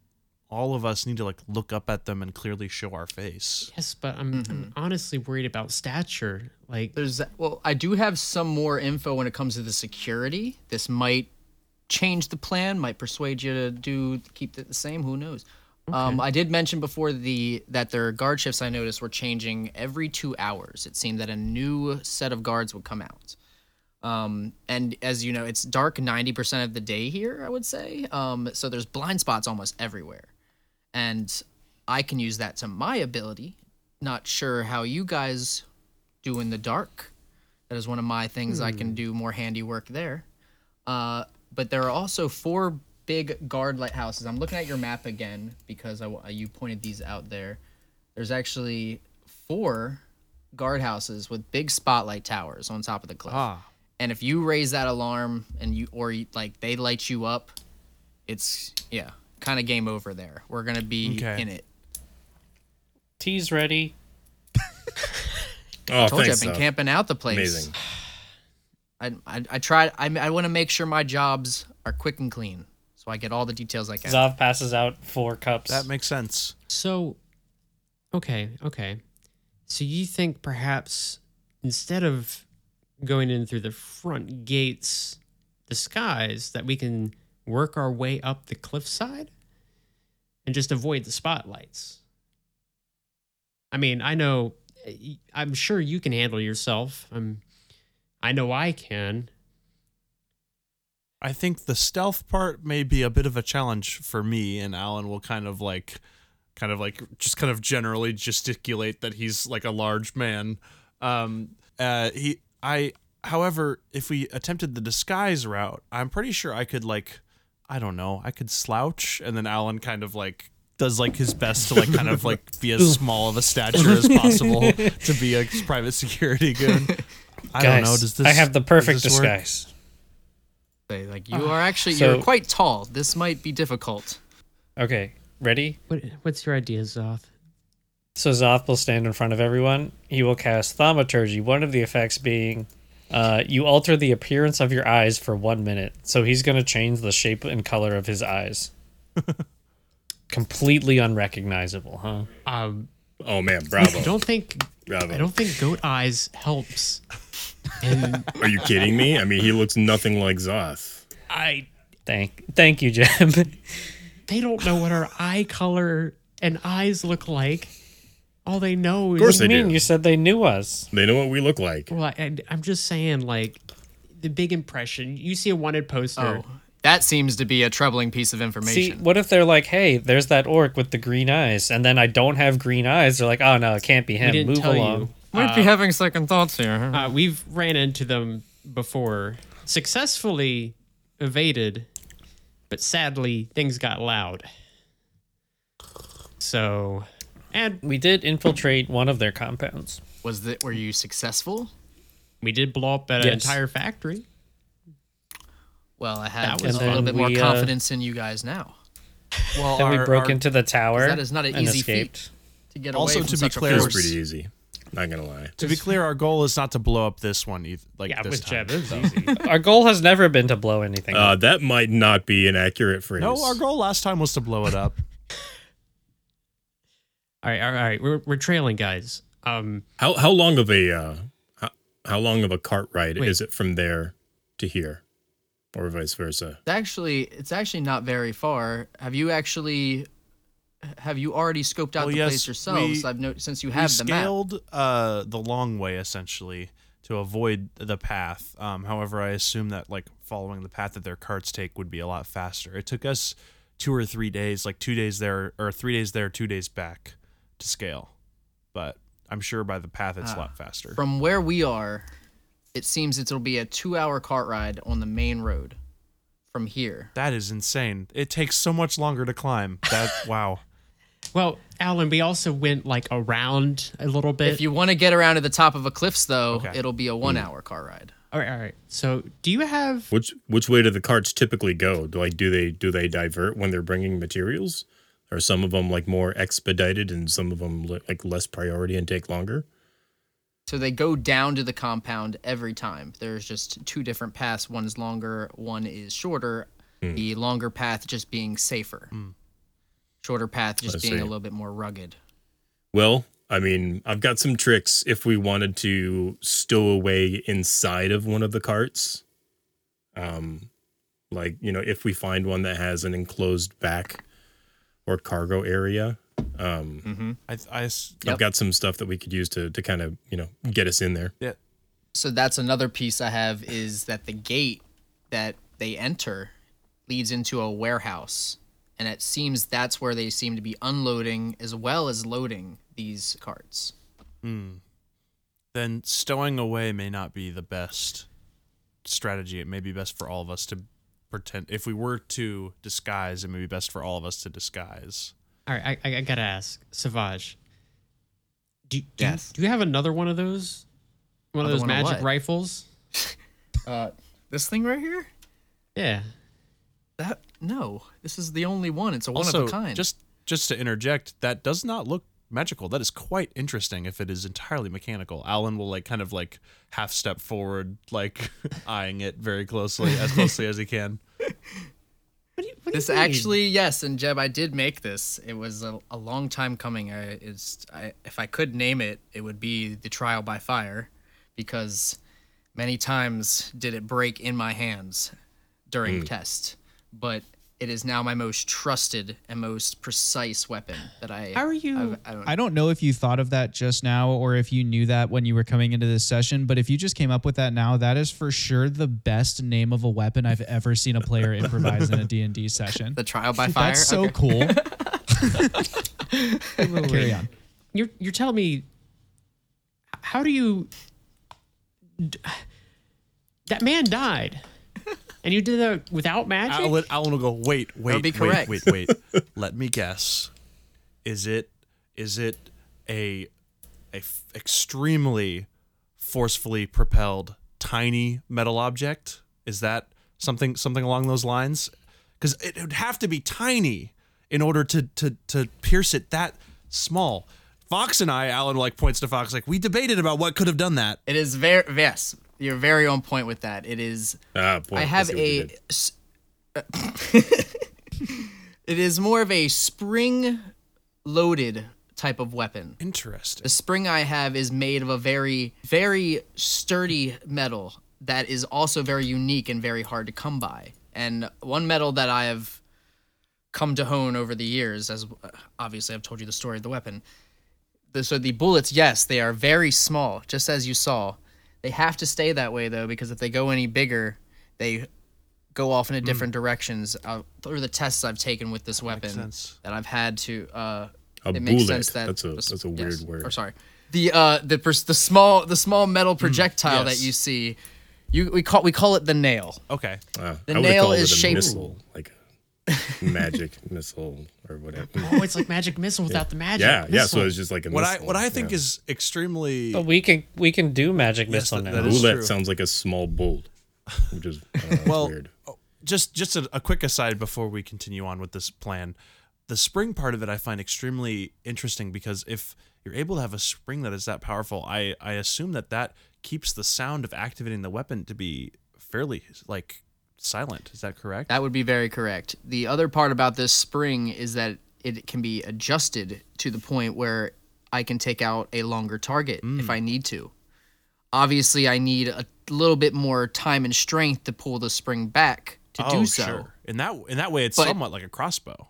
all of us need to like look up at them and clearly show our face. Yes, but I'm honestly worried about stature. Like, there's that. Well, I do have some more info when it comes to the security. This might change the plan, might persuade you to keep it the same. Who knows? Okay. I did mention before that their guard shifts I noticed were changing every 2 hours. It seemed that a new set of guards would come out. And as you know, it's dark 90% of the day here, I would say. So there's blind spots almost everywhere. And I can use that to my ability. Not sure how you guys do in the dark. That is one of my things. I can do more handiwork there. But there are also 4 big guard lighthouses. I'm looking at your map again because you pointed these out there. There's actually 4 guardhouses with big spotlight towers on top of the cliff. Ah. And if you raise that alarm and they light you up, it's kind of game over there. We're going to be in it. Tea's ready. I told you I've been camping out the place. Amazing. I tried. I want to make sure my jobs are quick and clean, so I get all the details I can. Zav passes out 4 cups. That makes sense. So, okay. So you think perhaps instead of going in through the front gates disguised, that we can work our way up the cliffside and just avoid the spotlights? I mean, I'm sure you can handle yourself. I know I can. I think the stealth part may be a bit of a challenge for me, and Alan will kind of like just kind of generally gesticulate that he's like a large man. However, if we attempted the disguise route, I'm pretty sure I could I could slouch, and then Alan kind of like does like his best to like kind of like be as small of a stature as possible to be a private security goon. I don't know. Does this? I have the perfect disguise. Work? Like you are actually, you're quite tall. This might be difficult. Okay, ready? What's your idea, Zoth? So Zoth will stand in front of everyone. He will cast Thaumaturgy. One of the effects being, you alter the appearance of your eyes for 1 minute. So he's going to change the shape and color of his eyes. Completely unrecognizable, huh? Oh man, bravo! I don't think goat eyes helps. Are you kidding me? I mean, he looks nothing like Zoth. Thank you, Jeb. They don't know what our eye color and eyes look like. All they know is. Of course they do. You said they knew us. They know what we look like. Well, I'm just saying, like, the big impression. You see a wanted poster. Oh, that seems to be a troubling piece of information. See, what if they're like, hey, there's that orc with the green eyes, and then I don't have green eyes. They're like, oh, no, it can't be him. Move along. You. Might be having second thoughts here. We've ran into them before. Successfully evaded, but sadly, things got loud. So, and we did infiltrate one of their compounds. Were you successful? We did blow up an entire factory. Well, I had a little bit more confidence in you guys now. Well, then we broke into the tower. That is not an easy feat to get away from. Also, to be clear, it was pretty easy. Not gonna lie. To be clear, our goal is not to blow up this one. This time. Jeb, it was easy. Our goal has never been to blow anything up. That might not be an accurate phrase. No, our goal last time was to blow it up. All right. We're trailing, guys. How long of a how long of a cart ride is it from there to here? Or vice versa. It's actually not very far. Have you already scoped out the place yourselves? I've noticed since you have the map. We scaled the long way essentially, to avoid the path. However, I assume that like following the path that their carts take would be a lot faster. It took us 2 or 3 days, like 2 days there or 3 days there, 2 days back to scale. But I'm sure by the path it's a lot faster. From where we are, it seems it'll be a 2-hour cart ride on the main road from here. That is insane. It takes so much longer to climb. That wow. Well, Alan, we also went like around a little bit. If you want to get around to the top of a cliffs, though, it'll be a 1-hour car ride. All right. So, do you have which way do the carts typically go? Do they divert when they're bringing materials? Are some of them like more expedited and some of them like less priority and take longer? So they go down to the compound every time. There's just two different paths. One is longer, one is shorter. The longer path just being safer. Shorter path just being a little bit more rugged. Well, I mean, I've got some tricks if we wanted to stow away inside of one of the carts. Like, you know, if we find one that has an enclosed back or cargo area. I've got some stuff that we could use to kind of, you know, get us in there. Yeah. So that's another piece I have is that the gate that they enter leads into a warehouse. And it seems that's where they seem to be unloading as well as loading these carts. Then stowing away may not be the best strategy. It may be best for all of us to pretend. If we were to disguise, it may be best for all of us to disguise. All right, I got to ask, Savage, do you have another one of those? One of those magic rifles? This thing right here? Yeah. That... No, this is the only one. It's a one of a kind. Just to interject, that does not look magical. That is quite interesting if it is entirely mechanical. Alan will like kind of like half step forward, like eyeing it very closely as he can. What do you mean? Actually, yes, and Jeb, I did make this. It was a long time coming. If I could name it, it would be the Trial by Fire, because many times did it break in my hands during tests. But it is now my most trusted and most precise weapon that I... How are you... I don't know if you thought of that just now or if you knew that when you were coming into this session, but if you just came up with that now, that is for sure the best name of a weapon I've ever seen a player improvise in a D&D session. The Trial by Fire? That's so cool. Carry on. You're telling me... How do you... That man died... And you did that without magic? Alan will go, wait. Let me guess. Is it a extremely forcefully propelled tiny metal object? Is that something along those lines? Because it would have to be tiny in order to pierce it that small. Fox and I, Alan like points to Fox like, we debated about what could have done that. It is very, yes. You're very on point with that. It is. I have a. It is more of a spring-loaded type of weapon. Interesting. The spring I have is made of a very, very sturdy metal that is also very unique and very hard to come by. And one metal that I have come to hone over the years, as obviously I've told you the story of the weapon. So the bullets, yes, they are very small, just as you saw. They have to stay that way, though, because if they go any bigger, they go off in a different directions. Through the tests I've taken with this weapon that I've had to... it makes sense that... That's a weird word. Or sorry. The small metal projectile that you see, we call it the nail. Okay. The nail is shaped... Missile, like magic missile or whatever. Oh, it's like magic missile without the magic. Yeah. So it's just like a missile. What I think is extremely. But we can do magic missile now. That sounds like a small bull, which is weird. Just a quick aside before we continue on with this plan. The spring part of it I find extremely interesting because if you're able to have a spring that is that powerful, I assume that keeps the sound of activating the weapon to be fairly like. Silent, is that correct? That would be very correct. The other part about this spring is that it can be adjusted to the point where I can take out a longer target if I need to. Obviously, I need a little bit more time and strength to pull the spring back to do so. Sure. In that way, it's somewhat like a crossbow.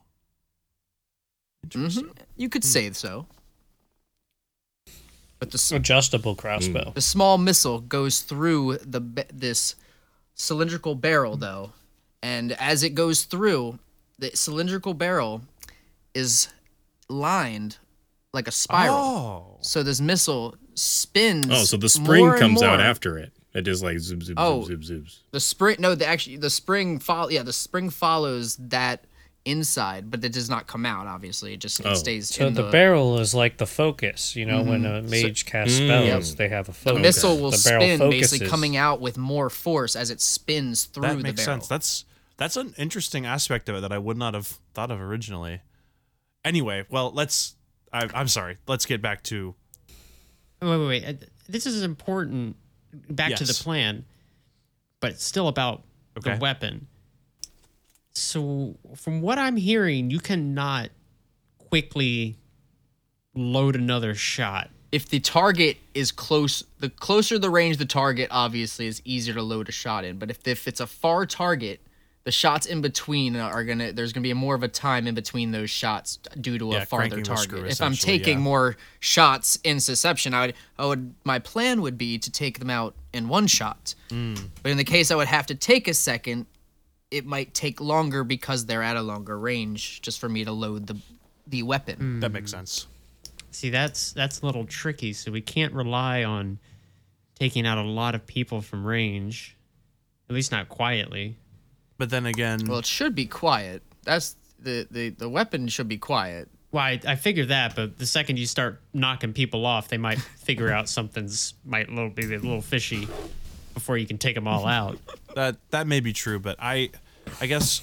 Interesting. You could say so. But the adjustable crossbow. The small missile goes through this cylindrical barrel, though, and as it goes through, the cylindrical barrel is lined like a spiral. Oh. So this missile spins. Oh, so the spring comes out after it. It just like zoom, zoom, zoom, zoom, zoom. The spring. No, the spring follow. Yeah, the spring follows that inside, but it does not come out. Obviously, it just stays. So in the barrel is like the focus. You know, when a mage casts spells, they have a focus. The missile will spin, basically coming out with more force as it spins through the barrel. That makes sense. That's an interesting aspect of it that I would not have thought of originally. Anyway, well, I'm sorry. Let's get back to. Wait. This is important. Back to the plan, but it's still about the weapon. So from what I'm hearing, you cannot quickly load another shot. If the target is close, the closer the range the target obviously is easier to load a shot in. But if it's a far target, the shots in between are gonna. There's gonna be more of a time in between those shots due to a farther target. If I'm taking more shots in Susception, my plan would be to take them out in one shot. But in the case I would have to take a second, it might take longer because they're at a longer range just for me to load the weapon. That makes sense. See, that's a little tricky. So we can't rely on taking out a lot of people from range, at least not quietly. But then again... Well, it should be quiet. That's the weapon should be quiet. Well, I figure that, but the second you start knocking people off, they might figure out something's be a little fishy before you can take them all out. That may be true, but I guess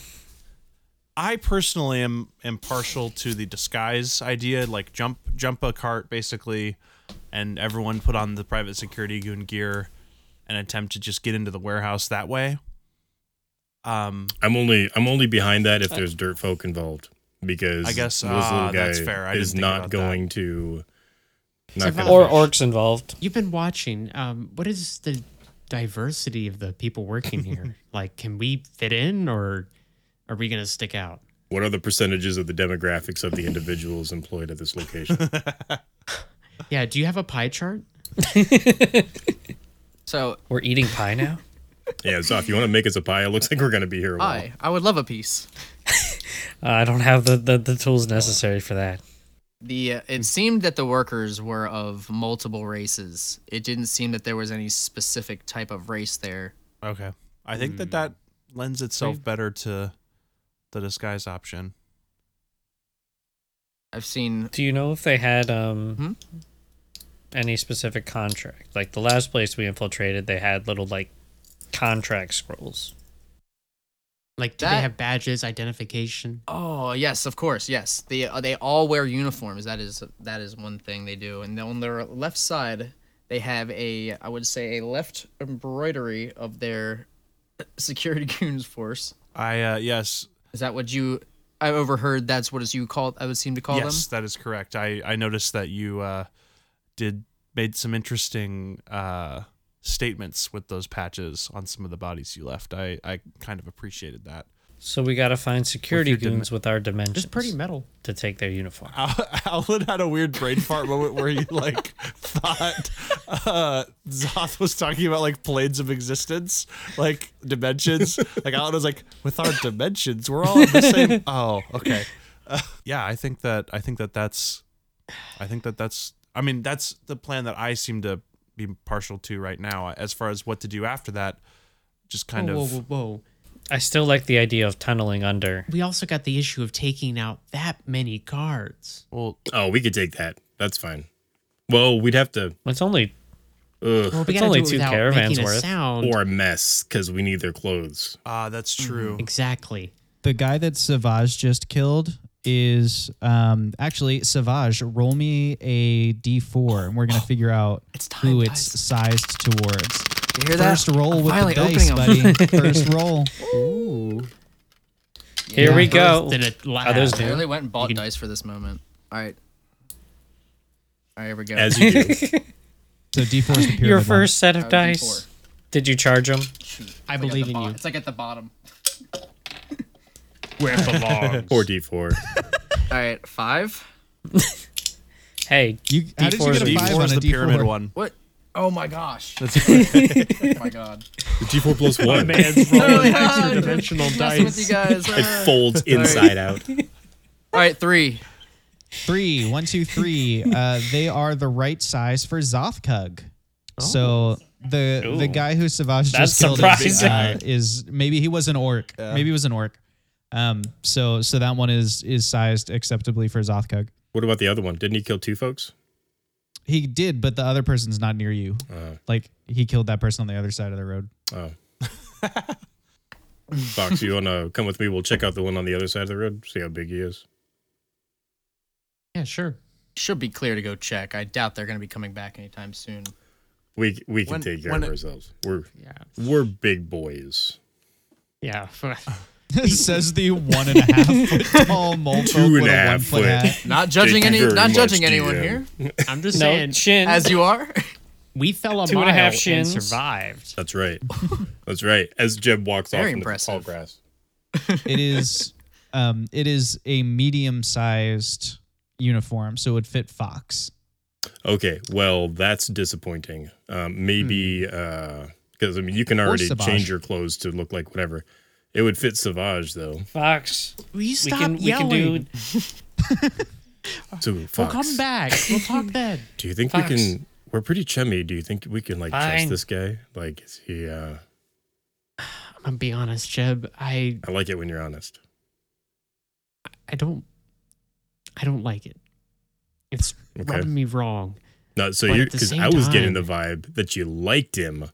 I personally am partial to the disguise idea, like jump a cart, basically, and everyone put on the private security goon gear and attempt to just get into the warehouse that way. I'm only behind that if there's dirt folk involved, because I guess this little guy that's fair. I is not going that. To not so or orcs involved. You've been watching. What is the diversity of the people working here? Like, can we fit in, or are we going to stick out? What are the percentages of the demographics of the individuals employed at this location? Yeah, do you have a pie chart? So we're eating pie now. Yeah, Zoth, if you want to make us a pie, it looks like we're going to be here a while. I would love a piece. I don't have the tools necessary for that. It seemed that the workers were of multiple races. It didn't seem that there was any specific type of race there. Okay. I think that lends itself better to the disguise option. I've seen... Do you know if they had... any specific contract? Like, the last place we infiltrated, they had little, like, contract scrolls. Like, do they have badges, identification? Oh, yes, of course, yes. They all wear uniforms. That is one thing they do. And on their left side, they have a left embroidery of their security goons force. Yes. Is that what I overheard that's what you called? I would seem to call them? Yes, that is correct. I noticed that you made some interesting... statements with those patches on some of the bodies you left. I kind of appreciated that. So we got to find security goons with our dimensions. It's pretty metal to take their uniform. Alan had a weird brain fart moment where he thought Zoth was talking about planes of existence, dimensions. Alan was with our dimensions, we're all in the same. Oh, okay. I think that's the plan that I seem to be partial to right now. As far as what to do after that, just kind of... Whoa. I still like the idea of tunneling under. We also got the issue of taking out that many guards. Well, we could take that. That's fine. Well, we'd have to... It's only... it's only two caravans worth. Or a mess, because we need their clothes. That's true. Mm-hmm. Exactly. The guy that Savage just killed is actually Savage. Roll me a d4 and we're gonna figure out who it's sized towards. You hear that? First roll with the dice, buddy. First roll. Ooh. Yeah. Here we go. I really went and bought dice for this moment. All right, here we go. As you do. So d4 is the pyramid. Your first set of dice. D4. Did you charge them? Shoot. I believe in you. It's at the bottom. Where it belongs. 4d4. All right, 5. Hey, you, how did you get a 5 on a D4? The pyramid one. What? Oh my gosh. That's oh my god. The D4 plus 1. Oh, man, it's rolling extra-dimensional dice. With you guys. It folds inside out. All right, 3. 3. 1, 2, 3. They are the right size for Zothkug. Oh. So the guy who Savage just killed is maybe he was an orc. Yeah. Maybe he was an orc. So that one is sized acceptably for Zothkug. What about the other one? Didn't he kill 2 folks? He did, but the other person's not near you. Like he killed that person on the other side of the road. Oh. Fox, you wanna come with me? We'll check out the one on the other side of the road, see how big he is. Yeah, sure. Should be clear to go check. I doubt they're gonna be coming back anytime soon. We can take care of ourselves. We're big boys. Yeah. Says the 1.5 foot tall mofo. 2.5 foot. Not judging anyone here. I'm just saying, Shin, as you are. We fell a 2.5 shins and survived. That's right. That's right. As Jeb walks off in the tall grass. It is a medium-sized uniform, so it would fit Fox. Okay, well, that's disappointing. Maybe because I mean, you can already change your clothes to look like whatever. It would fit Savage though. Fox, will you stop yelling? We can do. So, Fox, we'll come back. We'll talk then. Do you think Fox. We can? We're pretty chummy. Do you think we can trust this guy? Like, is he? I'm gonna be honest, Jeb. I like it when you're honest. I don't like it. It's rubbing me wrong. No, so because I was getting the vibe that you liked him,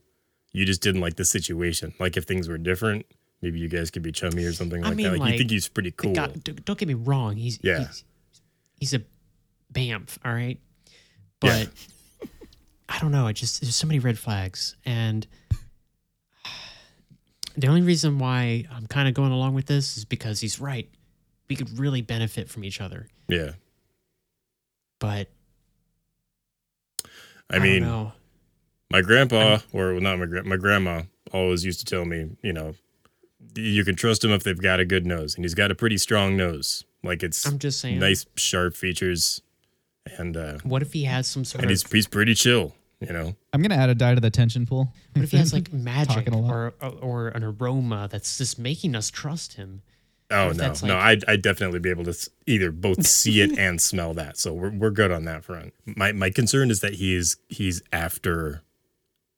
you just didn't like the situation. Like if things were different, maybe you guys could be chummy or something like that. Like you think he's pretty cool. God, don't get me wrong. He's a bamf, all right? But I don't know. There's so many red flags. And the only reason why I'm kind of going along with this is because he's right. We could really benefit from each other. Yeah. But I mean, my grandpa, or not my grandma always used to tell me, you can trust them if they've got a good nose, and he's got a pretty strong nose. Like I'm just saying, nice sharp features. And what if he has some sort of? And he's pretty chill, I'm gonna add a die to the tension pool. What if he has like magic or an aroma that's just making us trust him? Oh, no, I'd definitely be able to either both see it and smell that. So we're good on that front. My concern is that he's after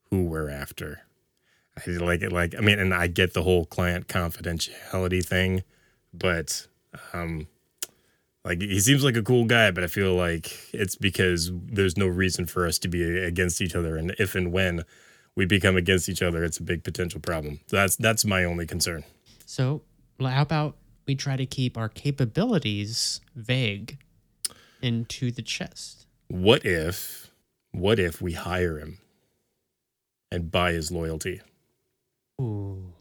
who we're after. I like it. Like, I mean, and I get the whole client confidentiality thing, but he seems like a cool guy, but I feel like it's because there's no reason for us to be against each other. And if and when we become against each other, it's a big potential problem. So that's my only concern. So how about we try to keep our capabilities vague into the chest? What if we hire him and buy his loyalty? Ooh.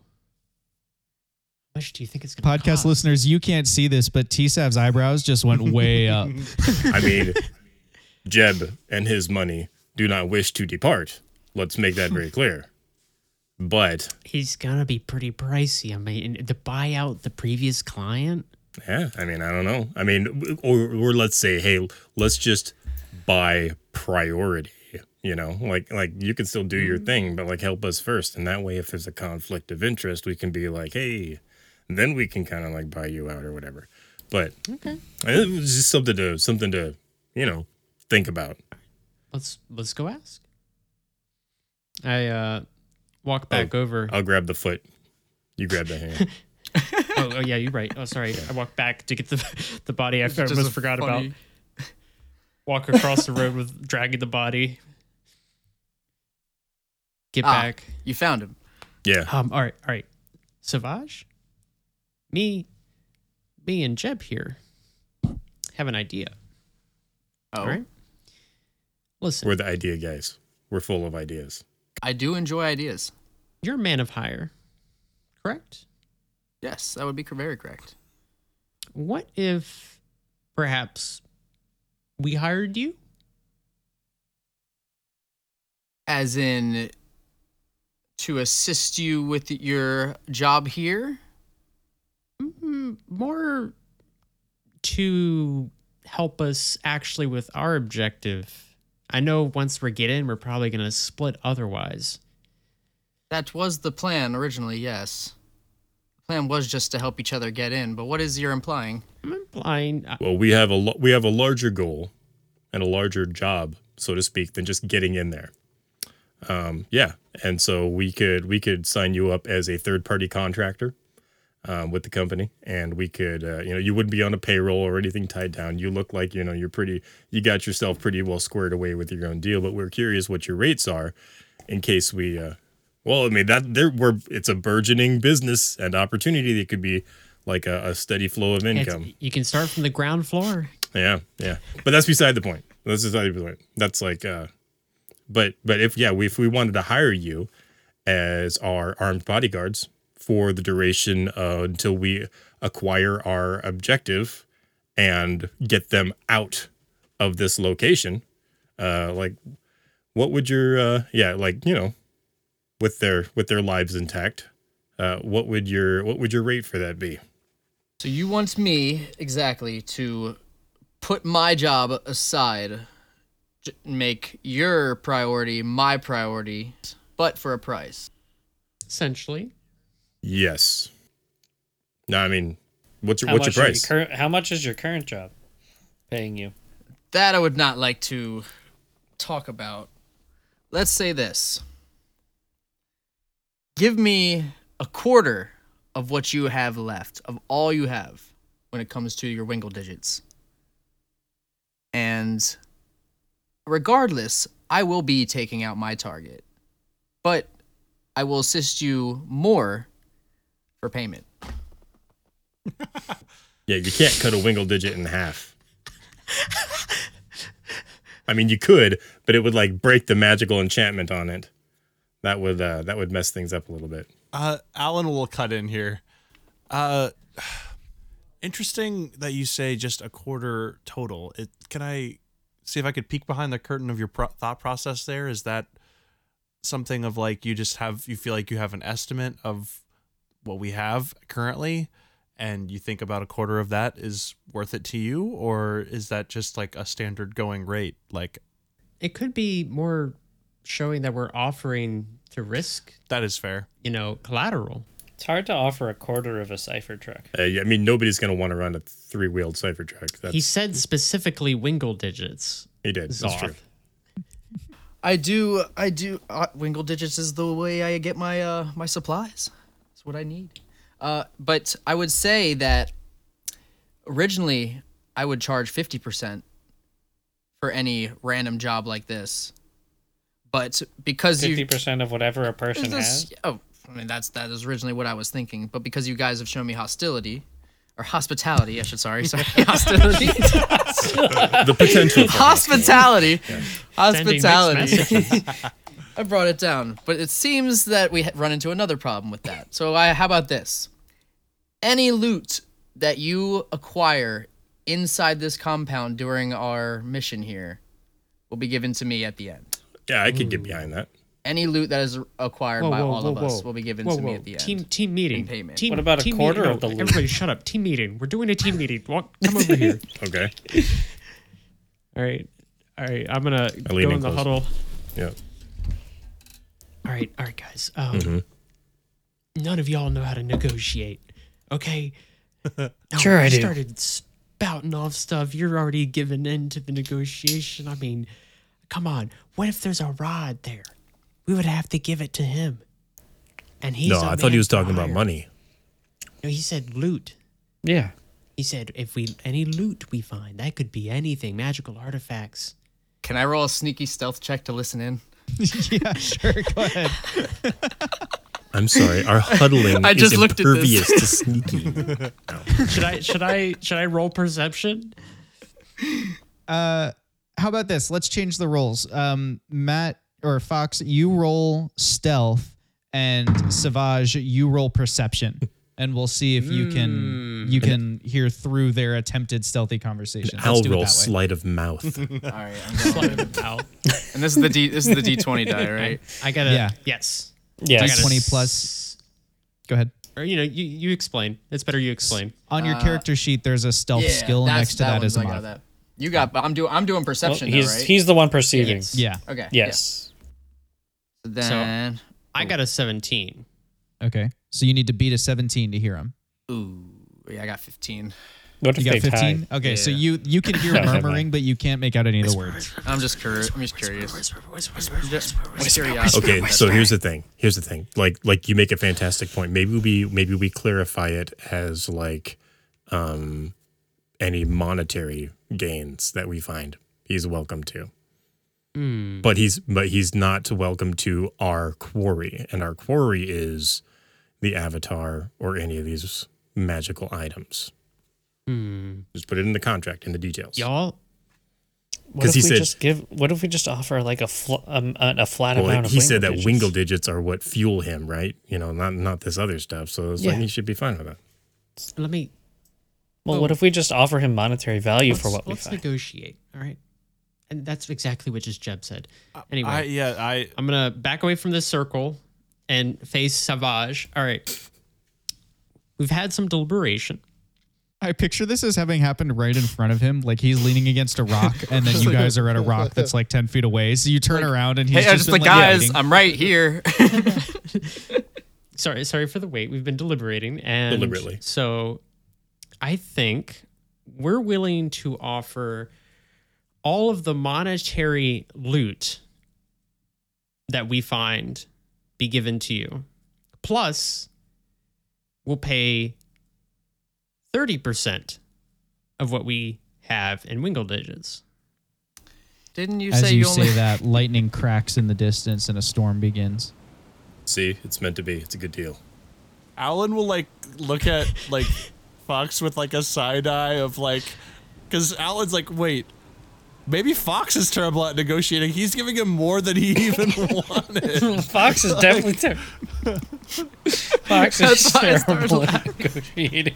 How much do you think it's going to cost? Podcast listeners, you can't see this, but T-Sav's eyebrows just went way up. I mean, Jeb and his money do not wish to depart. Let's make that very clear. But he's gonna be pretty pricey. I mean, to buy out the previous client. Yeah, I mean, I don't know. I mean, or let's say, hey, let's just buy priority. Like you can still do your thing, but help us first, and that way, if there's a conflict of interest, we can be like, hey, and then we can kind of buy you out or whatever. But it was just something to think about. Let's go ask. I walk back over. I'll grab the foot. You grab the hand. oh, yeah, you're right. Oh, sorry. I walk back to get the body. I almost forgot about. Walk across the road with dragging the body. Get back. You found him. Yeah. All right. Savage? Me and Jeb here have an idea. Oh. All right. Listen. We're the idea guys. We're full of ideas. I do enjoy ideas. You're a man of hire, correct? Yes, that would be very correct. What if perhaps we hired you? As in to assist you with your job here? More to help us actually with our objective. I know once we get in, we're probably going to split otherwise. That was the plan originally, yes. The plan was just to help each other get in, but what is your implying? I'm implying... Well, we have a larger goal and a larger job, so to speak, than just getting in there. And so we could sign you up as a third-party contractor with the company, and we could, you wouldn't be on a payroll or anything tied down. You look like, you got yourself pretty well squared away with your own deal, but we're curious what your rates are in case we, it's a burgeoning business and opportunity that could be like a steady flow of income. You can start from the ground floor. Yeah. But that's beside the point. That's like, But if we wanted to hire you as our armed bodyguards for the duration until we acquire our objective and get them out of this location, what would your with their lives intact, what would your rate for that be? So you want me exactly to put my job aside. Make your priority my priority, but for a price. Essentially. Yes. No, I mean, what's your price? How much is your current job paying you? That I would not like to talk about. Let's say this. Give me a quarter of what you have left, of all you have, when it comes to your wingle digits. And... regardless, I will be taking out my target, but I will assist you more for payment. Yeah, you can't cut a wingle digit in half. I mean, you could, but it would break the magical enchantment on it. That would mess things up a little bit. Alan will cut in here. Interesting that you say just a quarter total. Can I see if I could peek behind the curtain of your thought process there? Is that something of you feel like you have an estimate of what we have currently and you think about a quarter of that is worth it to you? Or is that just a standard going rate? It could be more showing that we're offering to risk. That is fair. Collateral. It's hard to offer a quarter of a cipher truck. Nobody's going to want to run a three-wheeled cipher truck. He said specifically wingle digits. He did. That's true. I do. Wingle digits is the way I get my my supplies. It's what I need. But I would say that originally I would charge 50% for any random job like this. But because 50% of whatever a person has. That is originally what I was thinking, but because you guys have shown me hospitality, hospitality. The potential. Hospitality. Yeah. Hospitality. I brought it down, but it seems that we run into another problem with that. So how about this? Any loot that you acquire inside this compound during our mission here will be given to me at the end. Yeah, I could get behind that. Any loot that is acquired by all of us will be given to me at the end. Team meeting. Payment. What about a quarter of the loot? Everybody shut up. Team meeting. We're doing a team meeting. Come over here. Okay. All right. I'm going to go in the huddle. Yeah. All right, guys. None of y'all know how to negotiate, okay? Sure I do. I started spouting off stuff. You're already giving in to the negotiation. I mean, come on. What if there's a rod there? We would have to give it to him. And he's I thought he was talking about money. No, he said loot. Yeah. He said if any loot we find, that could be anything, magical artifacts. Can I roll a sneaky stealth check to listen in? Yeah, sure. Go ahead. I'm sorry. Our huddling is impervious to sneaking. No. Should I roll perception? How about this? Let's change the roles. Matt or Fox, you roll stealth, and Savage, you roll perception, and we'll see if you can hear through their attempted stealthy conversation. I'll roll sleight of mouth. All right, I'm sleight of mouth. And this is the D20 die, right? I got it. Yeah. Yes. D20 plus. Go ahead. Or you explain. It's better you explain. On your character sheet, there's a stealth skill, and next to that is a mod. You got. I'm doing perception. Well, though, right? He's the one perceiving. Yes. Yeah. Okay. Yes. Yeah. Then so, I got a 17. Okay. So you need to beat a 17 to hear him. Ooh. Yeah, I got 15. What if you got 15? Okay, yeah. So you can hear murmuring, but you can't make out any of the words. I'm just curious. Okay, so here's the thing. Like you make a fantastic point. Maybe we clarify it as like any monetary gains that we find he's welcome to. Mm. But he's not welcome to our quarry, and our quarry is the avatar or any of these magical items. Hmm. Just put it in the contract, in the details, y'all. What if we just offer like a flat amount? He said that wingle digits are what fuel him, right? You know, not this other stuff. So it's like he should be fine with that. Well, what if we just offer him monetary value for what we find? Let's negotiate. All right, and that's exactly what just Jeb said. Anyway, I'm gonna back away from this circle and face Savage. All right, we've had some deliberation. I picture this as having happened right in front of him. Like he's leaning against a rock, and then you guys are at a rock that's like 10 feet away. So you turn around, and he's just like, guys, I'm right here. Sorry for the wait. We've been deliberating, and deliberately. So I think we're willing to offer all of the monetary loot that we find be given to you. Plus, we'll pay 30% of what we have in wingle digits. Didn't you say you only... As you say that, lightning cracks in the distance and a storm begins. See, it's meant to be. It's a good deal. Alan will, like, look at, like, Fox with, like, a side eye of, like... Because Alan's like, wait, maybe Fox is terrible at negotiating. He's giving him more than he even wanted. Fox is definitely terrible. Fox is terrible at negotiating.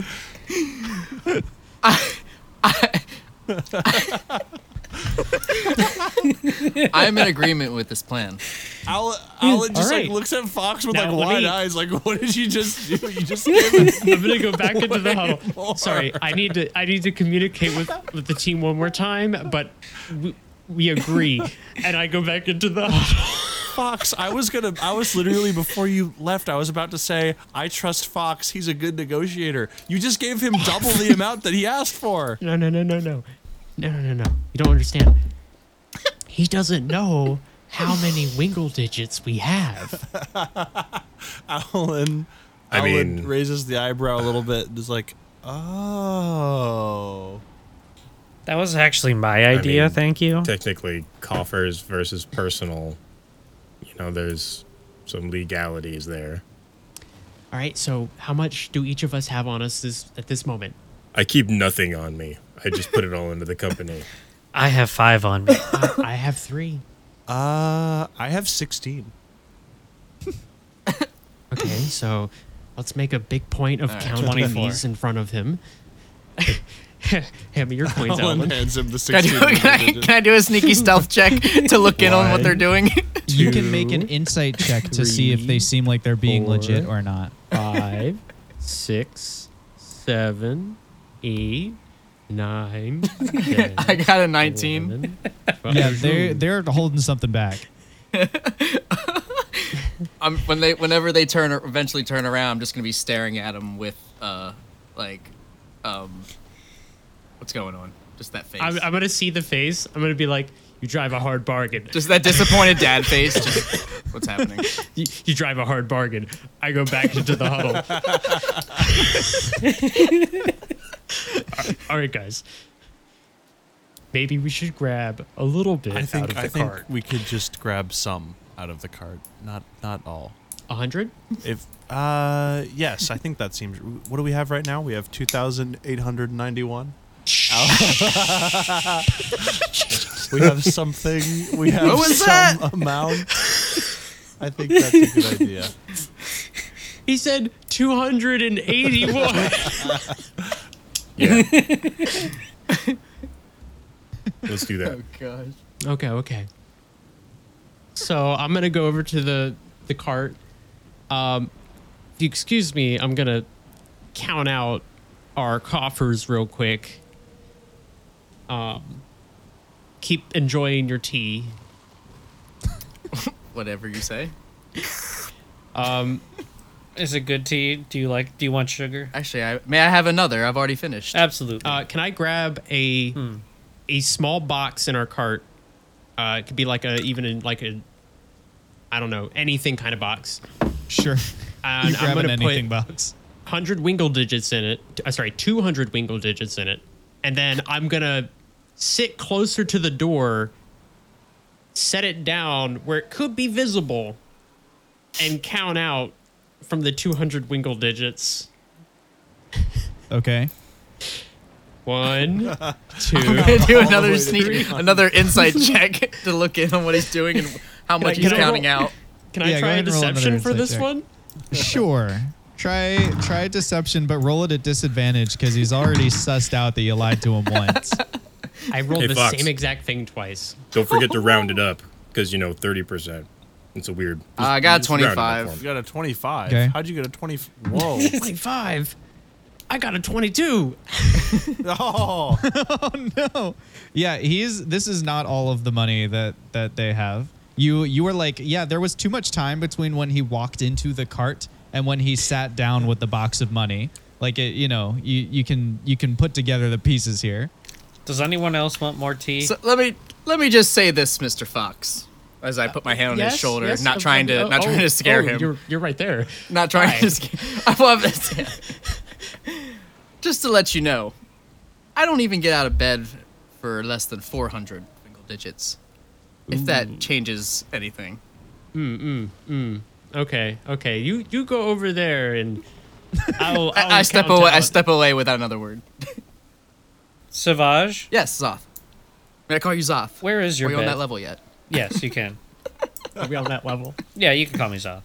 I'm in agreement with this plan. Alan just like looks at Fox with now like wide eyes, like, "What did you just do? You just gave us I'm gonna go back into the huddle. More. Sorry, I need to communicate with the team one more time, but we agree." And I go back into the huddle. Fox, I was literally before you left, I was about to say, I trust Fox, he's a good negotiator. You just gave him double the amount that he asked for. No. You don't understand. He doesn't know how many wingle digits we have. Alan raises the eyebrow a little bit and is like, oh. That was actually my idea, thank you. Technically, coffers versus personal. No, there's some legalities there. All right, so how much do each of us have on us at this moment? I keep nothing on me. I just put it all into the company. I have 5 on me. I have 3. I have 16. Okay, so let's make a big point of counting these in front of him. Hand me your coins, Alan. Hands him the 16. Can I do a sneaky stealth check to look in on what they're doing? You can make an insight check to see if they seem like they're being legit or not. 5, 6, 7, 8, 9, 10, I got a 19. 11, 12, yeah, they're holding something back. Whenever they eventually turn around, I'm just gonna be staring at them with what's going on? Just that face. I'm gonna see the face. I'm gonna be like, you drive a hard bargain. Just that disappointed dad face. Just, what's happening? You drive a hard bargain. I go back into the huddle. All right, guys. Maybe we should grab a little bit out of the cart. I think we could just grab some out of the cart. Not all. 100? If yes, I think that seems. What do we have right now? We have 2,891. We have something. We have some amount. I think that's a good idea. He said 281. Yeah. Let's do that. Oh gosh. Okay. So I'm gonna go over to the cart. If you excuse me, I'm gonna count out our coffers real quick. keep enjoying your tea. Whatever you say. Is it good tea? Do you want sugar? Actually, may I have another? I've already finished. Absolutely. Can I grab a small box in our cart? It could be anything kind of box. Sure. And I'm going to put box. 100 Wingle digits in it. 200 Wingle digits in it. And then I'm going to sit closer to the door, set it down where it could be visible, and count out from the 200 Wingle digits. Okay. 1, 2. I'm going to do another insight check to look in on what he's doing and how much he's counting out. Can I try a deception for this one? Sure. Try deception, but roll it at disadvantage because he's already sussed out that you lied to him once. I rolled the Fox, same exact thing twice. Don't forget to round it up because, 30%. It's a weird... I got 25. You got a 25? Okay. How'd you get a 20? Whoa. 25? I got a 22. Oh. Oh, no. Yeah, this is not all of the money that they have. You were like, yeah, there was too much time between when he walked into the cart and when he sat down with the box of money. Like, you can put together the pieces here. Does anyone else want more tea? So let me just say this, Mr. Fox, as I put my hand on his shoulder, not trying to scare him. You're right there. Not trying to scare him. I love this. Just to let you know, I don't even get out of bed for less than 400 single digits. Ooh. If that changes anything. Okay. You go over there and I'll I step away. Out. I step away without another word. Savage? Yes, Zoth. May I call you Zoth? Where is your bed? Are we on that level yet? Yes, you can. Are we on that level? Yeah, you can call me Zoth.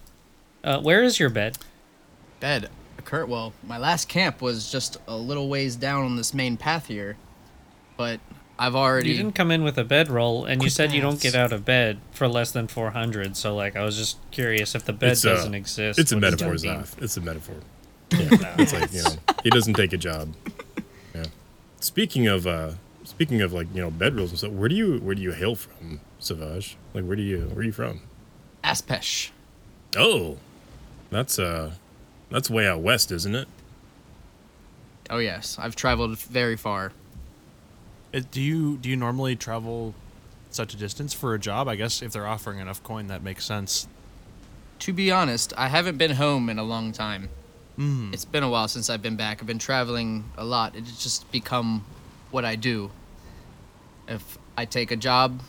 Where is your bed? Bed? Well, my last camp was just a little ways down on this main path here, but I've already... You didn't come in with a bedroll, and you said you don't get out of bed for less than 400, so I was just curious if the bed doesn't exist. It's a metaphor, Zoth. It's a metaphor. Yeah, no. It's he doesn't take a job. Yeah. Speaking of bedrolls and stuff, where do you hail from, Savage? Where are you from? Aspesh. Oh, that's way out west, isn't it? Oh yes, I've traveled very far. Do you normally travel such a distance for a job? I guess if they're offering enough coin, that makes sense. To be honest, I haven't been home in a long time. It's been a while since I've been back. I've been traveling a lot. It's just become what I do. If I take a job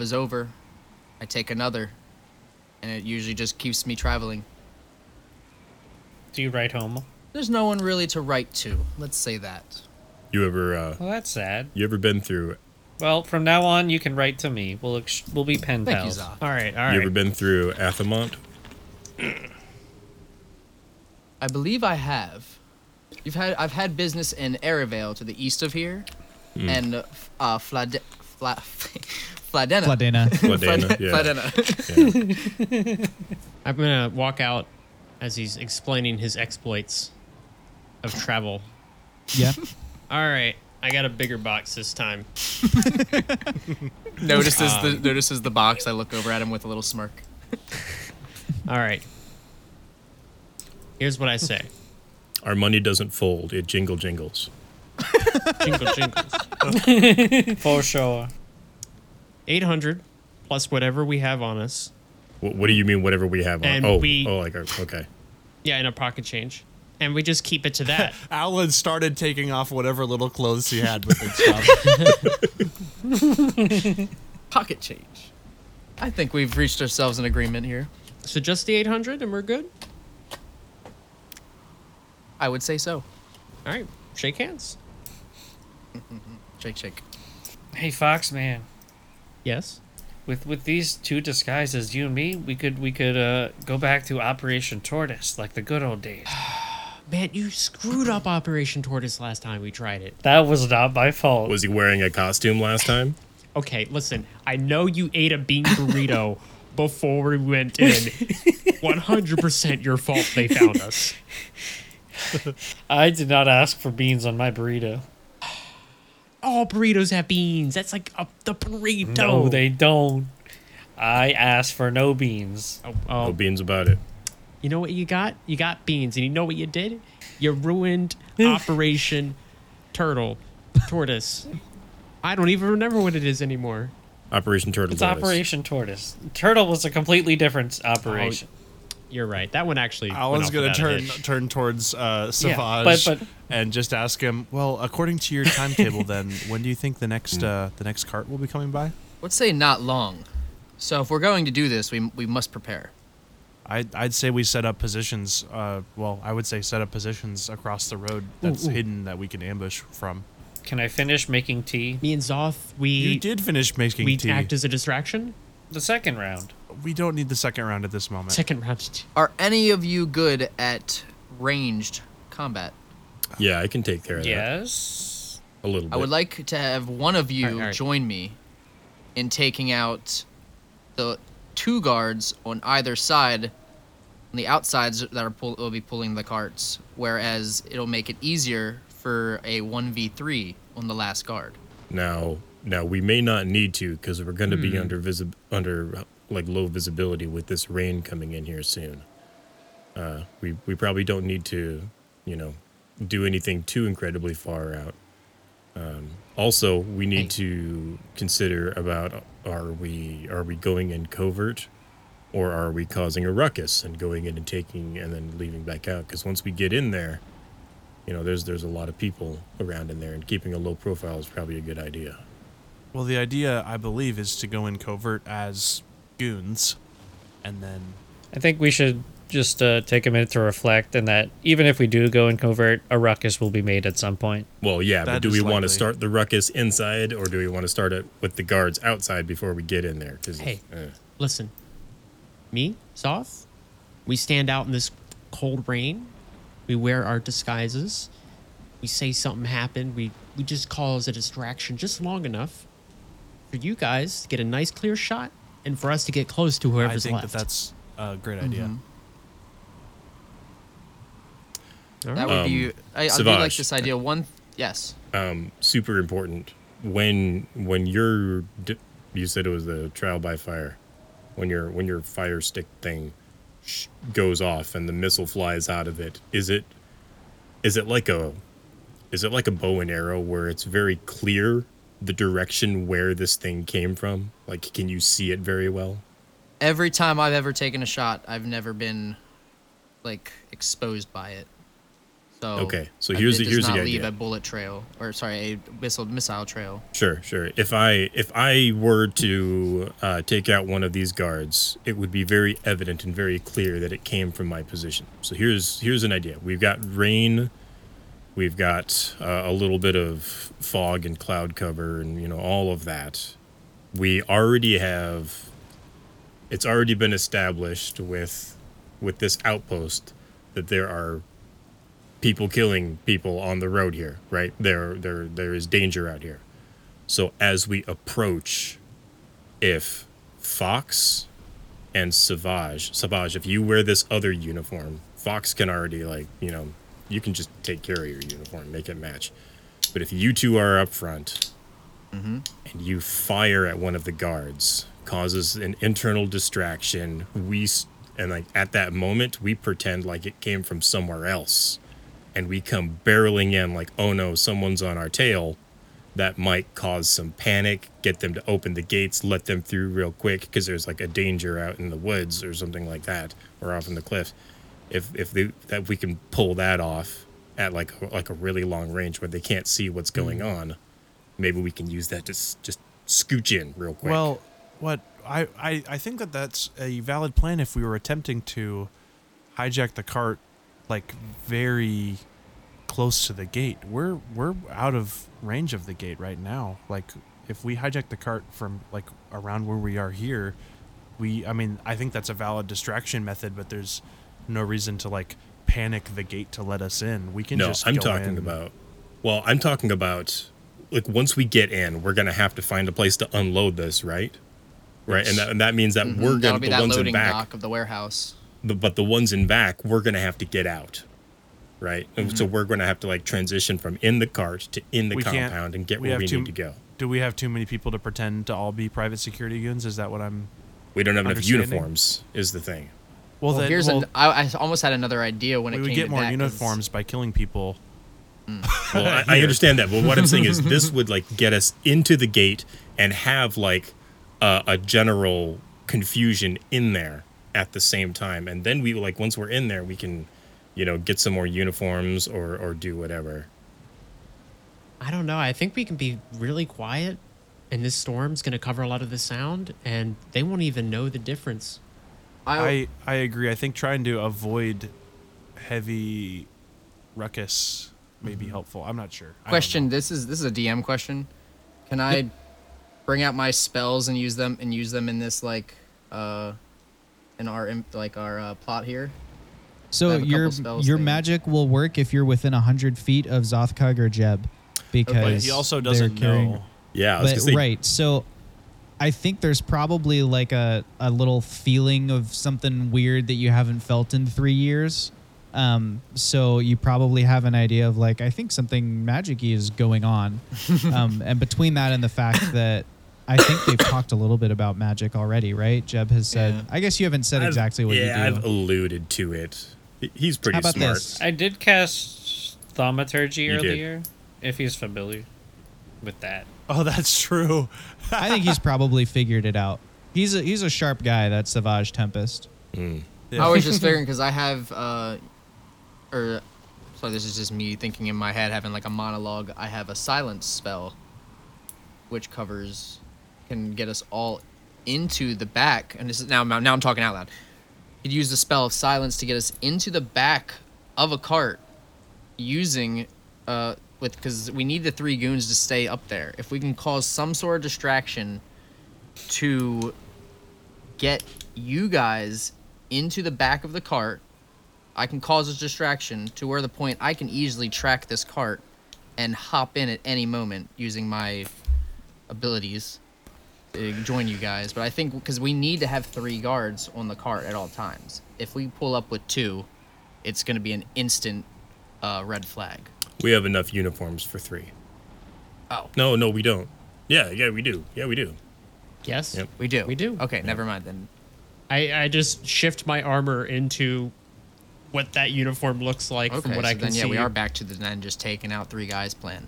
is over. I take another, and it usually just keeps me traveling. Do you write home? There's no one really to write to. Let's say that. You ever... Well, that's sad. You ever been through... Well, from now on, you can write to me. We'll be pen pals. Thank you, Zoth. All right. You ever been through Athamont? I believe I have. I've had business in Aravale to the east of here, and Fladena. Yeah. I'm gonna walk out as he's explaining his exploits of travel. Yeah. All right, I got a bigger box this time. Notices the box. I look over at him with a little smirk. All right. Here's what I say. Our money doesn't fold. It jingle jingles. Jingle jingles. For sure. 800 plus whatever we have on us. What do you mean whatever we have on? And okay. Yeah, in a pocket change. And we just keep it to that. Alan started taking off whatever little clothes he had with his job. Pocket change. I think we've reached ourselves an agreement here. So just the 800 and we're good? I would say so. All right, shake hands. Shake. Hey, Fox, man. Yes. With these two disguises, you and me, we could go back to Operation Tortoise, like the good old days. Man, you screwed up Operation Tortoise last time we tried it. That was not my fault. Was he wearing a costume last time? Okay, listen. I know you ate a bean burrito before we went in. 100% your fault they found us. I did not ask for beans on my burrito. all burritos have beans. That's like the burrito. No, they don't. I asked for no beans. Oh. No beans about it. You know what you got? You got beans. And you know what you did? You ruined Operation Tortoise. I don't even remember what it is anymore. Operation Turtle. It's Tortoise. Operation Tortoise. Turtle was a completely different operation. Oh, you're right. That one actually. Alan's going to turn towards Savage and just ask him. Well, according to your timetable, then when do you think the next cart will be coming by? Let's say not long. So if we're going to do this, we must prepare. I'd say we set up positions. I would say set up positions across the road that's hidden that we can ambush from. Can I finish making tea? Me and Zoth, You did finish making tea. We act as a distraction? The second round. We don't need the second round at this moment. Second round. Are any of you good at ranged combat? Yeah, I can take care of that. Yes. A little bit. I would like to have one of you join me in taking out the two guards on either side, on the outsides that will be pulling the carts, whereas it'll make it easier for a 1v3 on the last guard. Now we may not need to because we're going to be under low visibility with this rain coming in here soon. We probably don't need to, do anything too incredibly far out. Also, we need to consider about are we going in covert, or are we causing a ruckus and going in and taking and then leaving back out? Because once we get in there. There's a lot of people around in there, and keeping a low profile is probably a good idea. Well, the idea, I believe, is to go in covert as goons, and then... I think we should just take a minute to reflect, and that even if we do go in covert, a ruckus will be made at some point. Well, yeah, but do we want to start the ruckus inside, or do we want to start it with the guards outside before we get in there? Listen. Me, Zoth, we stand out in this cold rain. We wear our disguises. We say something happened. We just cause a distraction just long enough for you guys to get a nice clear shot and for us to get close to whoever's left. I think that's a great idea. Mm-hmm. That would be... I do like this idea. Yes. Super important. When you're... You said it was the trial by fire. When your fire stick thing goes off and the missile flies out of it. Is it like a bow and arrow where it's very clear the direction where this thing came from? Like, can you see it very well? Every time I've ever taken a shot, I've never been exposed by it. So okay, so here's the idea. It does not leave a bullet trail, a missile trail. Sure. If I were to take out one of these guards, it would be very evident and very clear that it came from my position. So here's an idea. We've got rain, we've got a little bit of fog and cloud cover, and all of that. We already have. It's already been established with this outpost that there are people killing people on the road here, right? There is danger out here. So as we approach, if Fox and Savage, if you wear this other uniform, Fox can already you can just take care of your uniform, make it match. But if you two are up front and you fire at one of the guards, causes an internal distraction, and at that moment, we pretend like it came from somewhere else. And we come barreling in like, oh no, someone's on our tail. That might cause some panic, get them to open the gates, let them through real quick because there's a danger out in the woods or something like that, or off in the cliff. If we can pull that off at like a really long range where they can't see what's going on, maybe we can use that to just scooch in real quick. Well, what I think that's a valid plan if we were attempting to hijack the cart very close to the gate. We're out of range of the gate right now. If we hijack the cart from around where we are here, I think that's a valid distraction method, but there's no reason to panic the gate to let us in. We can I'm talking about once we get in, we're going to have to find a place to unload this, right? Right. And that means that we're going to be the ones in back dock of the warehouse. But the ones in back, we're going to have to get out. right? Mm-hmm. So we're going to have to like transition from in the cart to in the compound and get where we need to go. Do we have too many people to pretend to all be private security goons? Is that what I'm? We don't have enough uniforms. Is the thing. Well, then, here's I almost had another idea when it came to that. We would get more uniforms by killing people. Mm. Well, I understand that, but what I'm saying is this would like get us into the gate and have like a general confusion in there at the same time, and then we like once we're in there, we can, you know, get some more uniforms or do whatever. I don't know. I think we can be really quiet, and this storm's going to cover a lot of the sound, and they won't even know the difference. I agree. I think trying to avoid heavy ruckus may be helpful. I'm not sure. Question. This is a DM question. Can I bring out my spells and use them in this like in our like our plot here? So your magic will work if you're within 100 feet of Zothkug or Jeb, because he also doesn't know. Yeah, right. So I think there's probably like a little feeling of something weird that you haven't felt in 3 years. So you probably have an idea of like, I think something magic-y is going on. And between that and the fact that I think they've talked a little bit about magic already, right? Jeb has said, yeah. I guess you haven't said exactly what you do. I've alluded to it. He's pretty smart. This? I did cast Thaumaturgy earlier, if he's familiar with that. Oh, that's true. I think he's probably figured it out. He's a sharp guy, that Savage Tempest. Mm. Yeah. I was just figuring because I have... Sorry, this is just me thinking in my head, having like a monologue. I have a silence spell, which can get us all into the back. And this is now I'm talking out loud. You'd use the spell of silence to get us into the back of a cart, because we need the three goons to stay up there. If we can cause some sort of distraction to get you guys into the back of the cart. I can cause a distraction to where the point I can easily track this cart and hop in at any moment using my abilities to join you guys. But I think because we need to have three guards on the cart at all times. If we pull up with two, it's going to be an instant red flag. We have enough uniforms for three. Oh. No, we don't. Yeah, we do. Yeah, we do. Yes? Yep. We do. Okay, yeah. Never mind then. I just shift my armor into... what that uniform looks like from what I can see. Yeah, we are back to then just taking out three guys plan.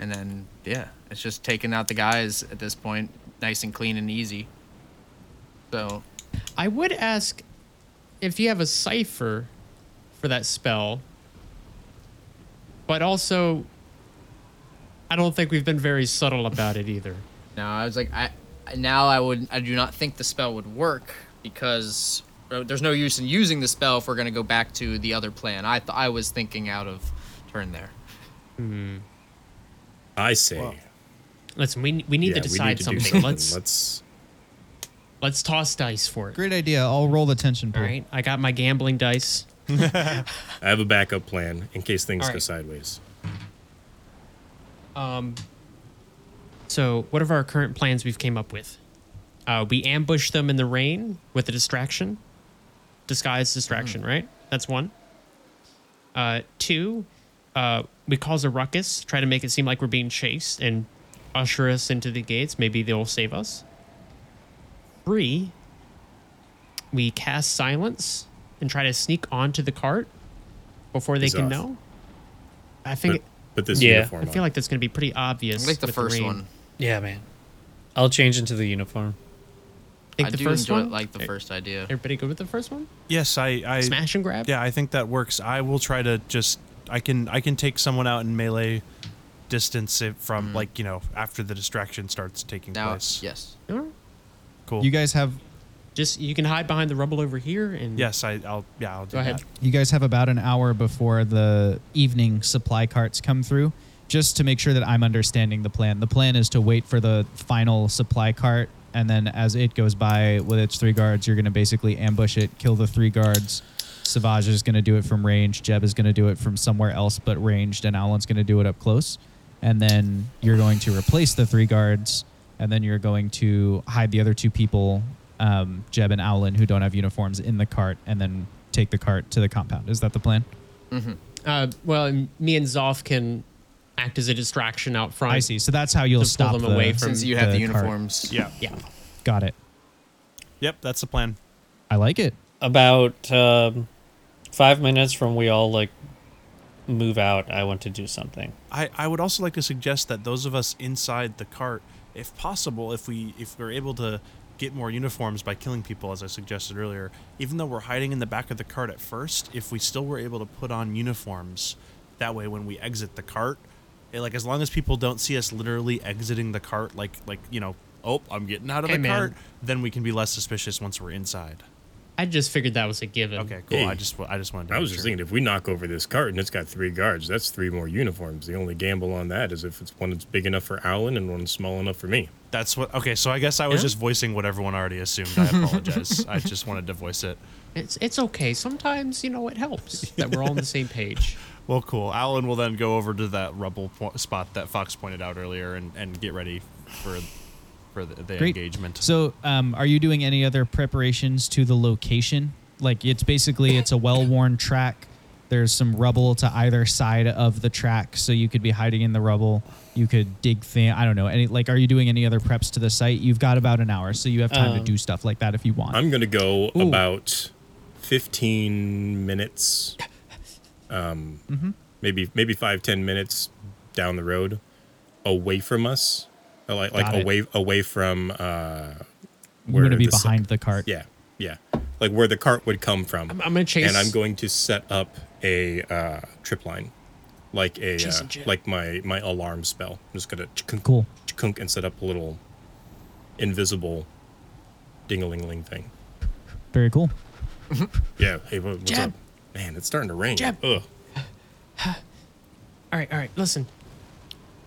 And then, yeah, it's just taking out the guys at this point, nice and clean and easy. So I would ask if you have a cipher for that spell, but also I don't think we've been very subtle about it either. No, I was like, I do not think the spell would work because... there's no use in using the spell if we're going to go back to the other plan. I was thinking out of turn there. Mm. I see. Well, listen, we need to decide something. Let's toss dice for it. Great idea. I'll roll the tension pool. All right, I got my gambling dice. I have a backup plan in case things go sideways. So what are our current plans we've came up with? We ambush them in the rain with a distraction. Disguise distraction, right? That's one. Two, we cause a ruckus, try to make it seem like we're being chased and usher us into the gates. Maybe they'll save us. Three, we cast silence and try to sneak onto the cart before they can know. I think... But this uniform I feel like that's going to be pretty obvious. I like the first one. Yeah, man. I'll change into the uniform. I first idea. Everybody good with the first one? Yes, I smash and grab? Yeah, I think that works. I will try to I can take someone out in melee distance from after the distraction starts taking place. Yes. Cool. You guys have you can hide behind the rubble over here and I'll do that. You guys have about an hour before the evening supply carts come through. Just to make sure that I'm understanding the plan. The plan is to wait for the final supply cart, and then as it goes by with its three guards, you're going to basically ambush it, kill the three guards. Savage is going to do it from range. Jeb is going to do it from somewhere else but ranged, and Alan's going to do it up close. And then you're going to replace the three guards, and then you're going to hide the other two people, Jeb and Alan, who don't have uniforms, in the cart, and then take the cart to the compound. Is that the plan? Mm-hmm. Well, me and Zoth can act as a distraction out front. I see. So that's how you'll stop them away from since you have the uniforms. Cart. Yeah. Yeah. Got it. Yep, that's the plan. I like it. About 5 minutes from we all like move out, I want to do something. I would also like to suggest that those of us inside the cart, if possible, if we're able to get more uniforms by killing people, as I suggested earlier, even though we're hiding in the back of the cart at first, if we still were able to put on uniforms, that way when we exit the cart, it, like, as long as people don't see us literally exiting the cart, like you know, oh, I'm getting out of the cart, then we can be less suspicious once we're inside. I just figured that was a given. Okay, cool. Hey, I just wanted to I was just thinking, if we knock over this cart and it's got 3 guards, that's 3 more uniforms. The only gamble on that is if it's one that's big enough for Alan and one small enough for me. That's what. Okay, so I guess I was just voicing what everyone already assumed. I apologize. I just wanted to voice it. It's okay. Sometimes, you know, it helps that we're all on the same page. Well, cool. Alan will then go over to that rubble spot that Fox pointed out earlier and get ready for the engagement. So are you doing any other preparations to the location? Like, it's a well-worn track. There's some rubble to either side of the track, so you could be hiding in the rubble. You could dig things. I don't know. Are you doing any other preps to the site? You've got about an hour, so you have time to do stuff like that if you want. I'm going to go about 15 minutes, maybe 5-10 minutes down the road away from us. Like away from where you're gonna be behind the cart. Yeah, yeah. Like where the cart would come from. I'm gonna chase, and I'm going to set up a trip line, like a like my alarm spell. I'm just gonna chkunk and set up a little invisible ding-a-ling-ling thing. Very cool. Yeah. Hey, what's up? Man, it's starting to rain. Jeb. Ugh. All right. Listen.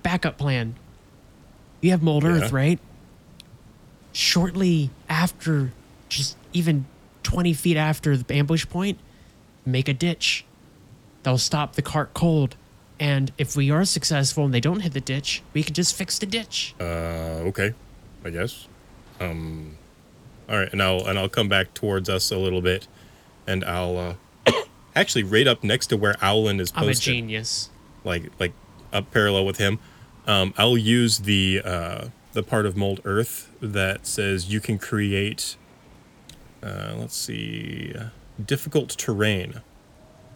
Backup plan. You have Mold Earth, right? Shortly after, just even 20 feet after the ambush point, make a ditch. That'll stop the cart cold. And if we are successful and they don't hit the ditch, we can just fix the ditch. Okay, I guess. All right, and I'll come back towards us a little bit, and I'll actually right up next to where Owlin is posted. I'm a genius. Like up parallel with him. I'll use the part of Mold Earth that says you can create, difficult terrain.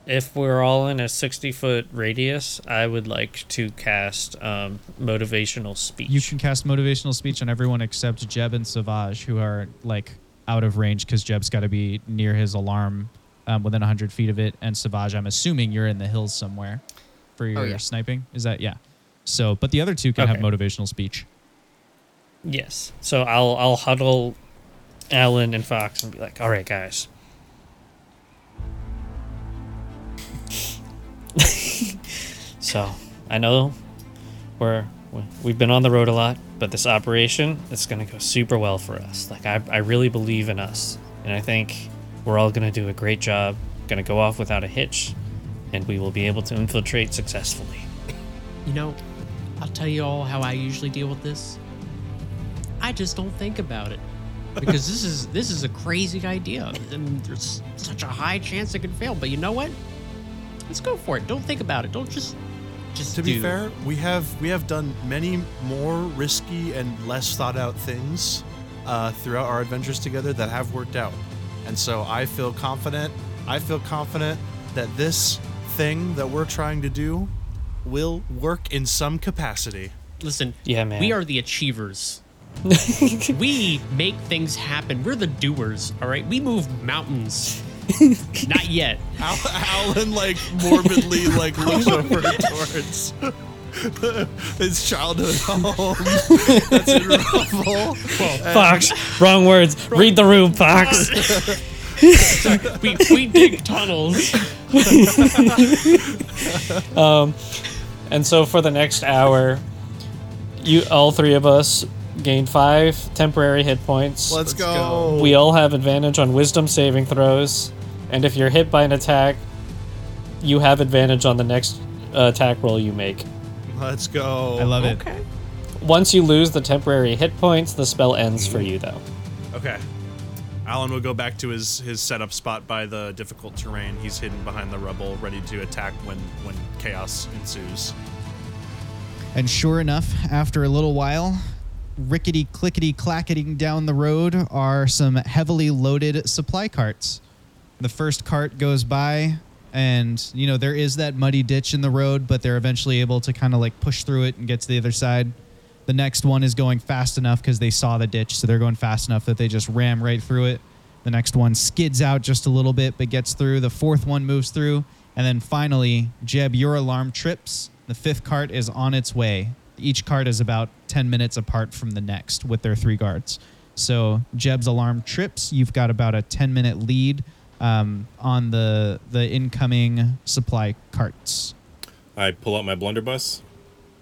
If we're all in a 60-foot radius, I would like to cast Motivational Speech. You can cast Motivational Speech on everyone except Jeb and Savage, who are, out of range because Jeb's got to be near his alarm within 100 feet of it. And Savage, I'm assuming you're in the hills somewhere for your sniping. Is that, yeah. So, but the other two can have motivational speech. Yes. So I'll huddle Alan and Fox and be like, all right, guys. So I know we've been on the road a lot, but this operation, it's going to go super well for us. I really believe in us. And I think we're all going to do a great job. Going to go off without a hitch, and we will be able to infiltrate successfully. You know, I'll tell you all how I usually deal with this. I just don't think about it because this is a crazy idea, and there's such a high chance it could fail. But you know what? Let's go for it. Don't think about it. Don't just. To be fair, we have done many more risky and less thought out things throughout our adventures together that have worked out, and so I feel confident. I feel confident that this thing that we're trying to do will work in some capacity. Listen, we are the achievers. We make things happen. We're the doers, all right? We move mountains. Not yet. Alan, morbidly, looks over towards his childhood home. That's in rubble. Well, Fox, wrong words. Read the room, Fox. We dig tunnels. And so for the next hour, all three of us gain 5 temporary hit points. Let's go. We all have advantage on wisdom saving throws. And if you're hit by an attack, you have advantage on the next attack roll you make. Let's go. I love it. Okay. Once you lose the temporary hit points, the spell ends for you, though. Okay. Alan will go back to his setup spot by the difficult terrain. He's hidden behind the rubble, ready to attack when chaos ensues. And sure enough, after a little while, rickety clickety clacketing down the road are some heavily loaded supply carts. The first cart goes by, and you know there is that muddy ditch in the road, but they're eventually able to kind of like push through it and get to the other side. The next one is going fast enough because they saw the ditch, so they're going fast enough that they just ram right through it. The next one skids out just a little bit, but gets through. The fourth one moves through. And then finally, Jeb, your alarm trips. The fifth cart is on its way. Each cart is about 10 minutes apart from the next with their three guards. So Jeb's alarm trips. You've got about a 10-minute lead on the incoming supply carts. I pull out my blunderbuss.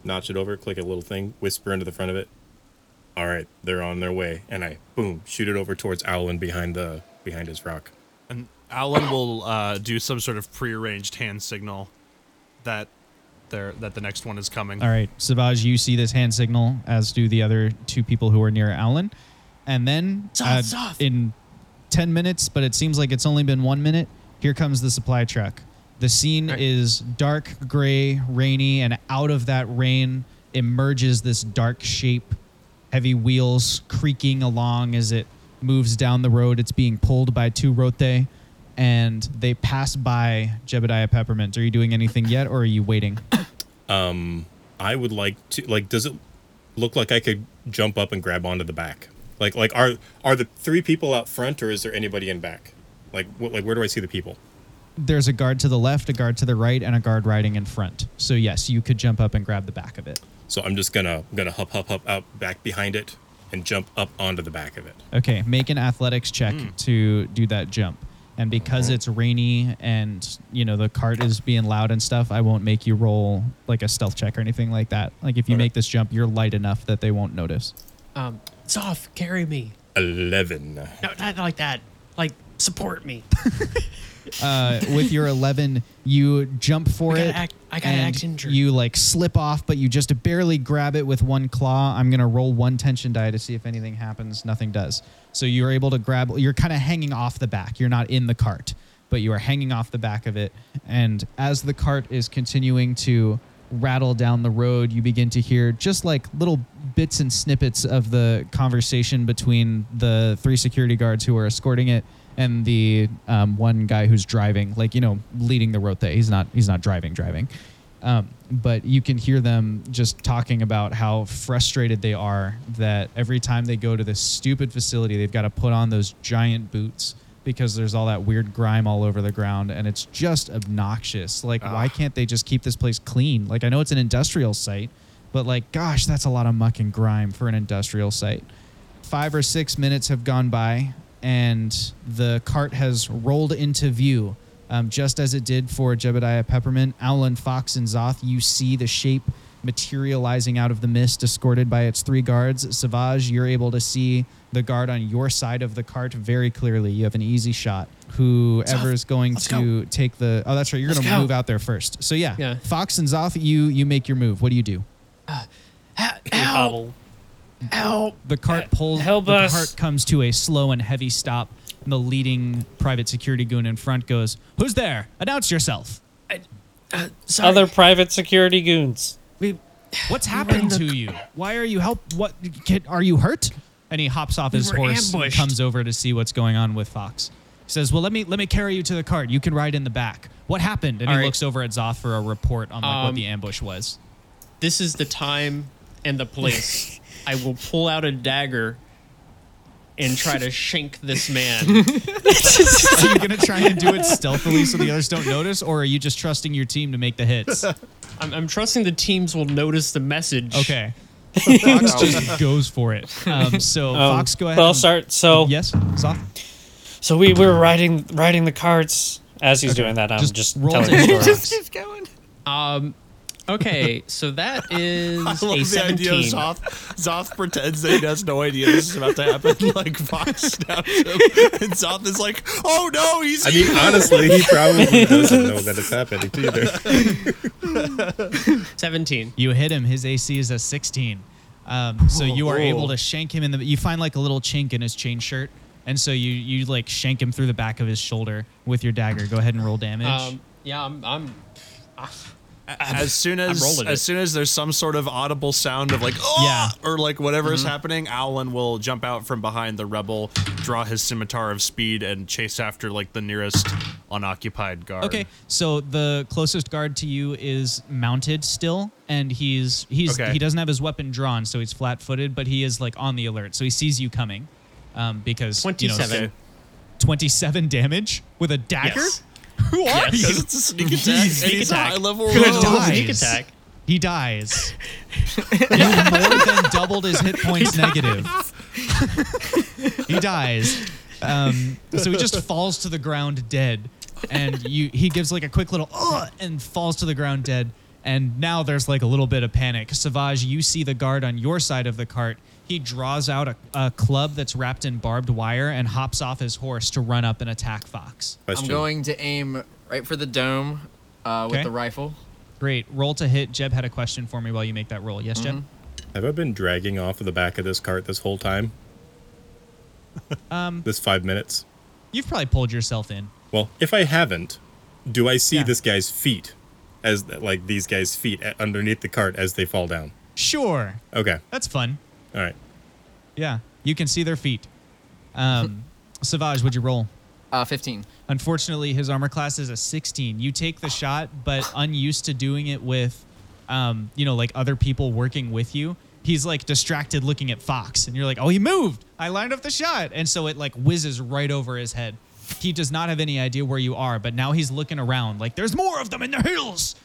Notch it over, click a little thing, whisper into the front of it. All right, they're on their way. And I, boom, shoot it over towards Owlin behind his rock. And Owlin will do some sort of prearranged hand signal that the next one is coming. All right, Savage, you see this hand signal, as do the other two people who are near Owlin. And then in 10 minutes, but it seems like it's only been 1 minute, here comes the supply truck. The scene is dark, gray, rainy, and out of that rain emerges this dark shape, heavy wheels creaking along as it moves down the road. It's being pulled by two Rote, and they pass by Jebediah Peppermint. Are you doing anything yet, or are you waiting? I would like to, does it look like I could jump up and grab onto the back? Like are the three people out front, or is there anybody in back? Like where do I see the people? There's a guard to the left, a guard to the right, and a guard riding in front. So yes, you could jump up and grab the back of it. So I'm just gonna hop out back behind it and jump up onto the back of it. Okay, make an athletics check to do that jump. And because it's rainy and you know the cart is being loud and stuff, I won't make you roll like a stealth check or anything like that. Like if you make this jump, you're light enough that they won't notice. Zoth, carry me. 11. No, not like that. Like support me. With your 11, you jump for it. I got an action injury. You slip off, but you just barely grab it with one claw. I'm gonna roll one tension die to see if anything happens. Nothing does. So you're able to grab. You're kind of hanging off the back. You're not in the cart, but you are hanging off the back of it. And as the cart is continuing to rattle down the road, you begin to hear just like little bits and snippets of the conversation between the three security guards who are escorting it. And the one guy who's driving, leading the rote. He's not driving. But you can hear them just talking about how frustrated they are that every time they go to this stupid facility, they've got to put on those giant boots because there's all that weird grime all over the ground. And it's just obnoxious. Why can't they just keep this place clean? I know it's an industrial site, but gosh, that's a lot of muck and grime for an industrial site. 5 or 6 minutes have gone by. And the cart has rolled into view, just as it did for Jebediah Peppermint. Owlin, Fox, and Zoth, you see the shape materializing out of the mist, escorted by its three guards. Savage, you're able to see the guard on your side of the cart very clearly. You have an easy shot. Whoever is going to take the... Oh, that's right. You're going to move out there first. So, yeah. Fox and Zoth, you make your move. What do you do? Ow. Help. The cart pulls. Help us. The cart comes to a slow and heavy stop, and the leading private security goon in front goes, "Who's there? Announce yourself." Other private security goons. What's happened to you? Why are you What? Are you hurt? And he hops off his horse and comes over to see what's going on with Fox. He says, "Well, let me carry you to the cart. You can ride in the back. What happened?" And he looks over at Zoth for a report on what the ambush was. This is the time and the place. I will pull out a dagger and try to shank this man. Are you going to try and do it stealthily so the others don't notice, or are you just trusting your team to make the hits? I'm trusting the teams will notice the message. Okay. Fox just goes for it. Fox, go ahead. Well, I'll start. So, yes, Zoth. So we were riding the carts. As he's doing that, I'm just telling the story. Just keeps going. Okay, so that is I love a 17. The idea of Zoth pretends that he has no idea this is about to happen. Fox snaps him, and Zoth is like, "Oh no, he's." Honestly, he probably doesn't know that it's happening either. 17. You hit him. His AC is a 16. So you are able to shank him in the. You find a little chink in his chain shirt, And so you like shank him through the back of his shoulder with your dagger. Go ahead and roll damage. Yeah, As soon as there's some sort of audible sound of like, oh, yeah, or like whatever is happening, Owlin will jump out from behind the rebel, draw his Scimitar of Speed, and chase after like the nearest unoccupied guard. Okay, so the closest guard to you is mounted still, and he doesn't have his weapon drawn, so he's flat-footed, but he is like on the alert, so he sees you coming, because 27, you know, 27 damage with a dagger. Yes. Who are you? Because it's a sneak attack. Sneak attack. High level. He dies. You more than doubled his hit points negative. He dies. So he just falls to the ground dead. And he gives like a quick little and falls to the ground dead. And now there's like a little bit of panic. Savage, you see the guard on your side of the cart. He draws out a club that's wrapped in barbed wire and hops off his horse to run up and attack Fox. Question. I'm going to aim right for the dome with the rifle. Great. Roll to hit. Jeb had a question for me while you make that roll. Yes, Jeb? Have I been dragging off of the back of this cart this whole time? This 5 minutes? You've probably pulled yourself in. Well, if I haven't, do I see this guy's feet? As like these guys' feet underneath the cart as they fall down. Sure. Okay. That's fun. All right. Yeah, you can see their feet. Savage, what'd you roll? 15. Unfortunately, his armor class is a 16. You take the shot, but unused to doing it with, like other people working with you, he's like distracted looking at Fox, and you're like, oh, he moved. I lined up the shot, and so it like whizzes right over his head. He does not have any idea where you are, but now he's looking around like there's more of them in the hills.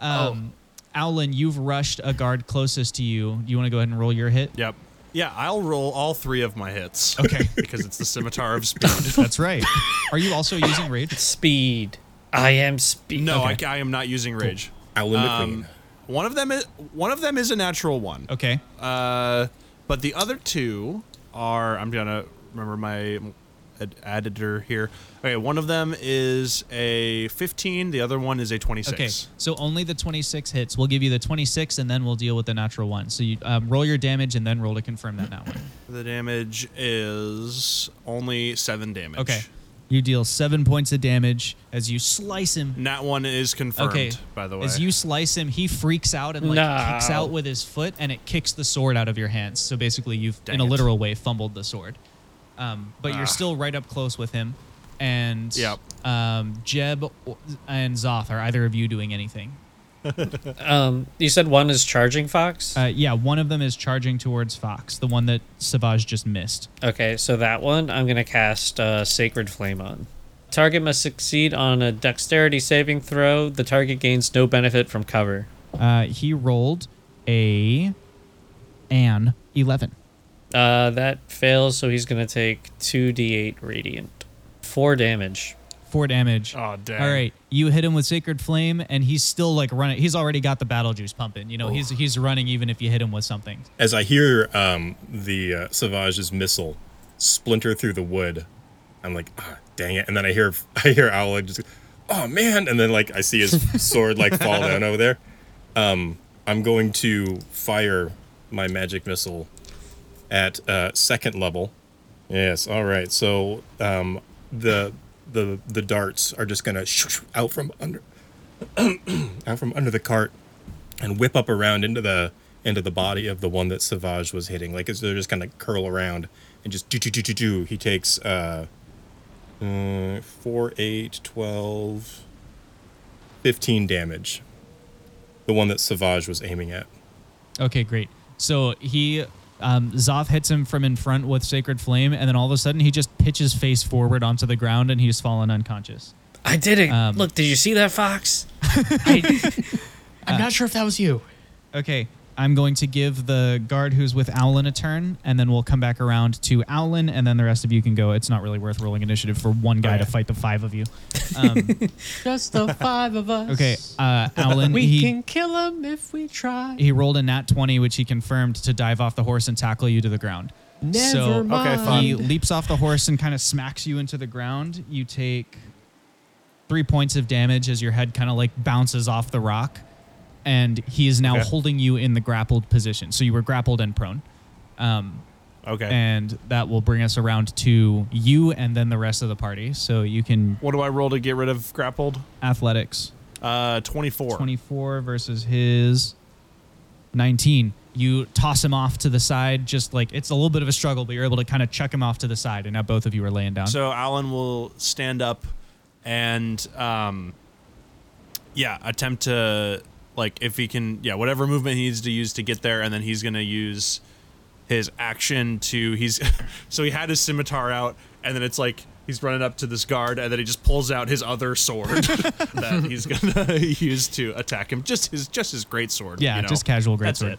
Owlin, you've rushed a guard closest to you. Do you want to go ahead and roll your hit? Yep. Yeah, I'll roll all three of my hits. Okay. Because it's the Scimitar of Speed. That's right. Are you also using Rage? Speed. I am Speed. No, okay. I am not using Rage. Cool. Owlin McQueen. One of them is a natural one. Okay. But the other two are, I'm going to remember my editor here. Okay, one of them is a 15, the other one is a 26. Okay, so only the 26 hits. We'll give you the 26, and then we'll deal with the natural one. So you roll your damage, and then roll to confirm that one. The damage is only 7 damage. Okay, you deal 7 points of damage as you slice him. That one is confirmed, by the way. As you slice him, he freaks out and kicks out with his foot, and it kicks the sword out of your hands. So basically, you've, in a literal way, fumbled the sword. But you're still right up close with him, and Jeb and Zoth, are either of you doing anything? You said one is charging Fox? Yeah, one of them is charging towards Fox, the one that Savage just missed. Okay, so that one I'm going to cast Sacred Flame on. Target must succeed on a dexterity saving throw. The target gains no benefit from cover. He rolled an 11. That fails, so he's going to take 2d8 radiant. 4 damage. 4 damage. Oh, damn. All right, you hit him with Sacred Flame, and he's still, like, running. He's already got the battle juice pumping. You know, he's running even if you hit him with something. As I hear the Savage's missile splinter through the wood, I'm like, ah, dang it. And then I hear Owl just, oh, man. And then, like, I see his sword, like, fall down over there. I'm going to fire my magic missile at second level. Yes, all right. So the darts are just gonna out from under the cart and whip up around into the body of the one that Savage was hitting. Like they're just gonna curl around and just do. He takes 4, 8, 12, 15 damage. The one that Savage was aiming at. Okay, great. So he Zoth hits him from in front with Sacred Flame, and then all of a sudden he just pitches face forward onto the ground, and he's fallen unconscious. I did it. Look, did you see that, Fox? I'm not sure if that was you. Okay, I'm going to give the guard who's with Owlin a turn, and then we'll come back around to Owlin, and then the rest of you can go. It's not really worth rolling initiative for one guy to fight the 5 of you. Just the 5 of us. Okay, Owlin. We can kill him if we try. He rolled a nat 20, which he confirmed to dive off the horse and tackle you to the ground. Never mind. Okay, he leaps off the horse and kind of smacks you into the ground. You take 3 points of damage as your head kind of like bounces off the rock. And he is now holding you in the grappled position. So you were grappled and prone. Okay. And that will bring us around to you and then the rest of the party. So you can... What do I roll to get rid of grappled? Athletics. 24. 24 versus his 19. You toss him off to the side, just like it's a little bit of a struggle, but you're able to kind of chuck him off to the side, and now both of you are laying down. So Alan will stand up and, attempt to, like, if he can, whatever movement he needs to use to get there, and then he's going to use his action to, so he had his scimitar out, and then it's like, he's running up to this guard, and then he just pulls out his other sword that he's gonna use to attack him. Just his great sword. Yeah, you know? Just casual great sword. It.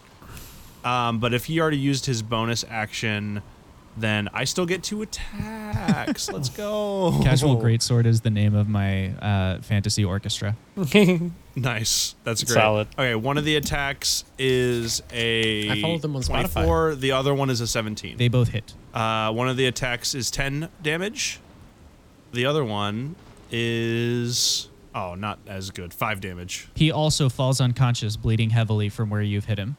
But if he already used his bonus action, then I still get 2 attacks. Let's go. Casual great sword is the name of my fantasy orchestra. Nice. That's great. Solid. Okay, one of the attacks is a I followed them on 24. Spotify. The other one is a 17. They both hit. One of the attacks is 10 damage. The other one is, not as good. 5 damage. He also falls unconscious, bleeding heavily from where you've hit him.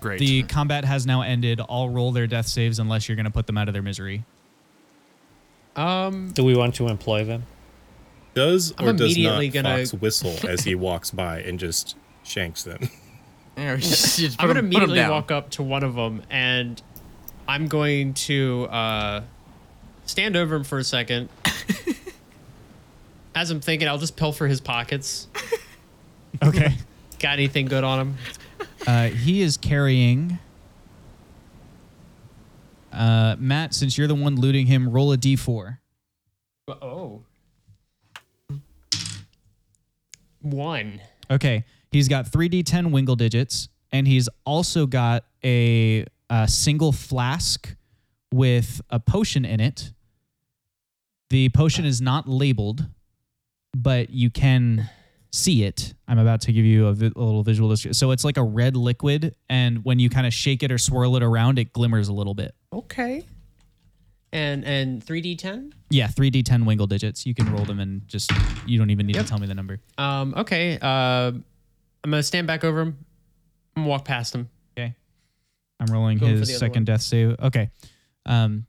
Great. The combat has now ended. All roll their death saves unless you're going to put them out of their misery. Do we want to employ them? Does or does not Fox whistle as he walks by and just shanks them? I'm going to immediately walk up to one of them, and I'm going to... stand over him for a second. As I'm thinking, I'll just pilfer his pockets. Okay. Got anything good on him? He is carrying... Matt, since you're the one looting him, roll a d4. Oh. 1. Okay. He's got 3d10 wingle digits, and he's also got a single flask with a potion in it. The potion is not labeled, but you can see it. I'm about to give you a little visual description. So it's like a red liquid, and when you kind of shake it or swirl it around, it glimmers a little bit. Okay. And 3d10? Yeah, 3d10 wingle digits. You can roll them and just, you don't even need to tell me the number. Okay. I'm going to stand back over him. I'm going to walk past him. Okay. I'm rolling his second death save. Okay.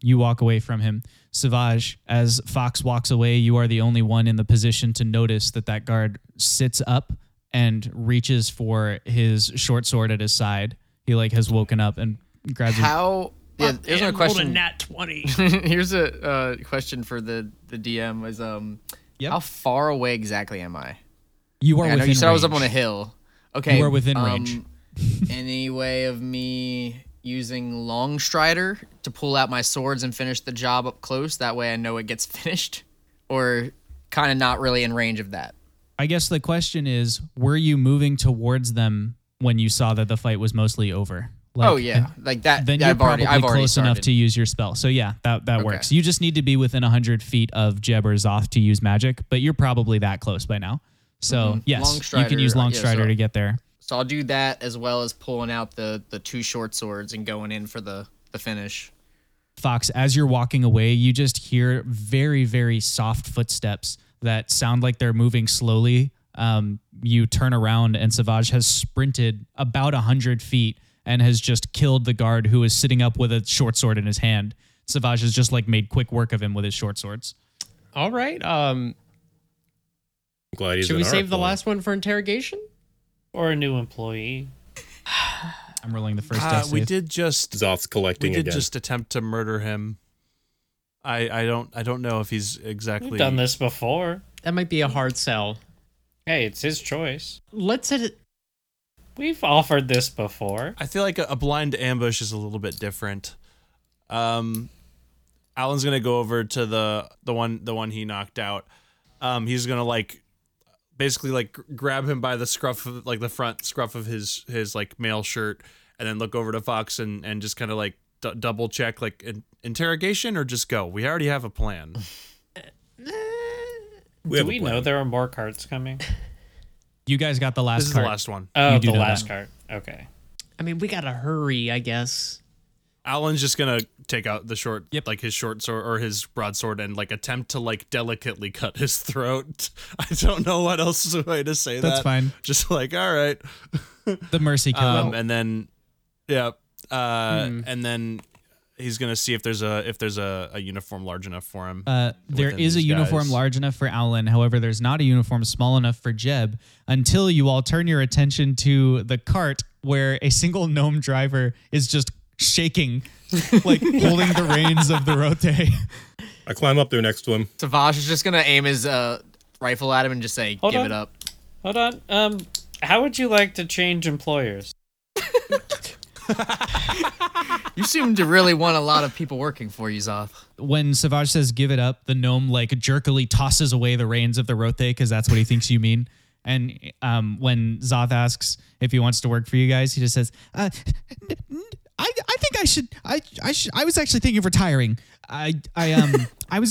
You walk away from him. Savage, as Fox walks away, you are the only one in the position to notice that guard sits up and reaches for his short sword at his side. He has woken up and grabs it. How? Yeah, here's a question. Nat 20. Here's a question for the DM is, how far away exactly am I? You are within range. You said I was up on a hill. Okay. You are within range. Any way of me... using Longstrider to pull out my swords and finish the job up close. That way I know it gets finished, or kind of not really in range of that. I guess the question is, were you moving towards them when you saw that the fight was mostly over? Then you're probably close enough to use your spell. So yeah, that works. You just need to be within 100 feet of Jeb or Zoth to use magic, but you're probably that close by now. So yes, you can use Longstrider to get there. So I'll do that as well as pulling out the 2 short swords and going in for the finish. Fox, as you're walking away, you just hear very, very soft footsteps that sound like they're moving slowly. You turn around and Savage has sprinted about 100 feet and has just killed the guard who is sitting up with a short sword in his hand. Savage has just made quick work of him with his short swords. All right. Glad should we save the last one for interrogation? Or a new employee. I'm rolling the first death save. Zoth's collecting again. We did just attempt to murder him. I don't know if he's exactly... We've done this before. That might be a hard sell. Hey, it's his choice. We've offered this before. I feel like a blind ambush is a little bit different. Alan's gonna go over to the one he knocked out. He's gonna basically grab him by the scruff of the front scruff of his male shirt, and then look over to Fox and just kind of double check interrogation, or just go. We already have a plan. Do we know there are more carts coming? You guys got the last cart. This is the last one. Oh, the last cart. Okay. I mean, we gotta hurry, I guess. Alan's just gonna take out the short, his short sword or his broadsword, and attempt to delicately cut his throat. I don't know what else is a way to say that. That's fine. Just all right. The mercy kill. And then, and then he's gonna see if there's a uniform large enough for him. There is a uniform large enough for Alan. However, there's not a uniform small enough for Jeb until you all turn your attention to the cart where a single gnome driver is just shaking, like holding the reins of the rote. I climb up there next to him. Savage is just gonna aim his rifle at him and just say, "Give it up." Hold on. How would you like to change employers? You seem to really want a lot of people working for you, Zoth. When Savage says give it up, the gnome like jerkily tosses away the reins of the rote because that's what he thinks you mean. And when Zoth asks if he wants to work for you guys, he just says, I was actually thinking of retiring. I think I'm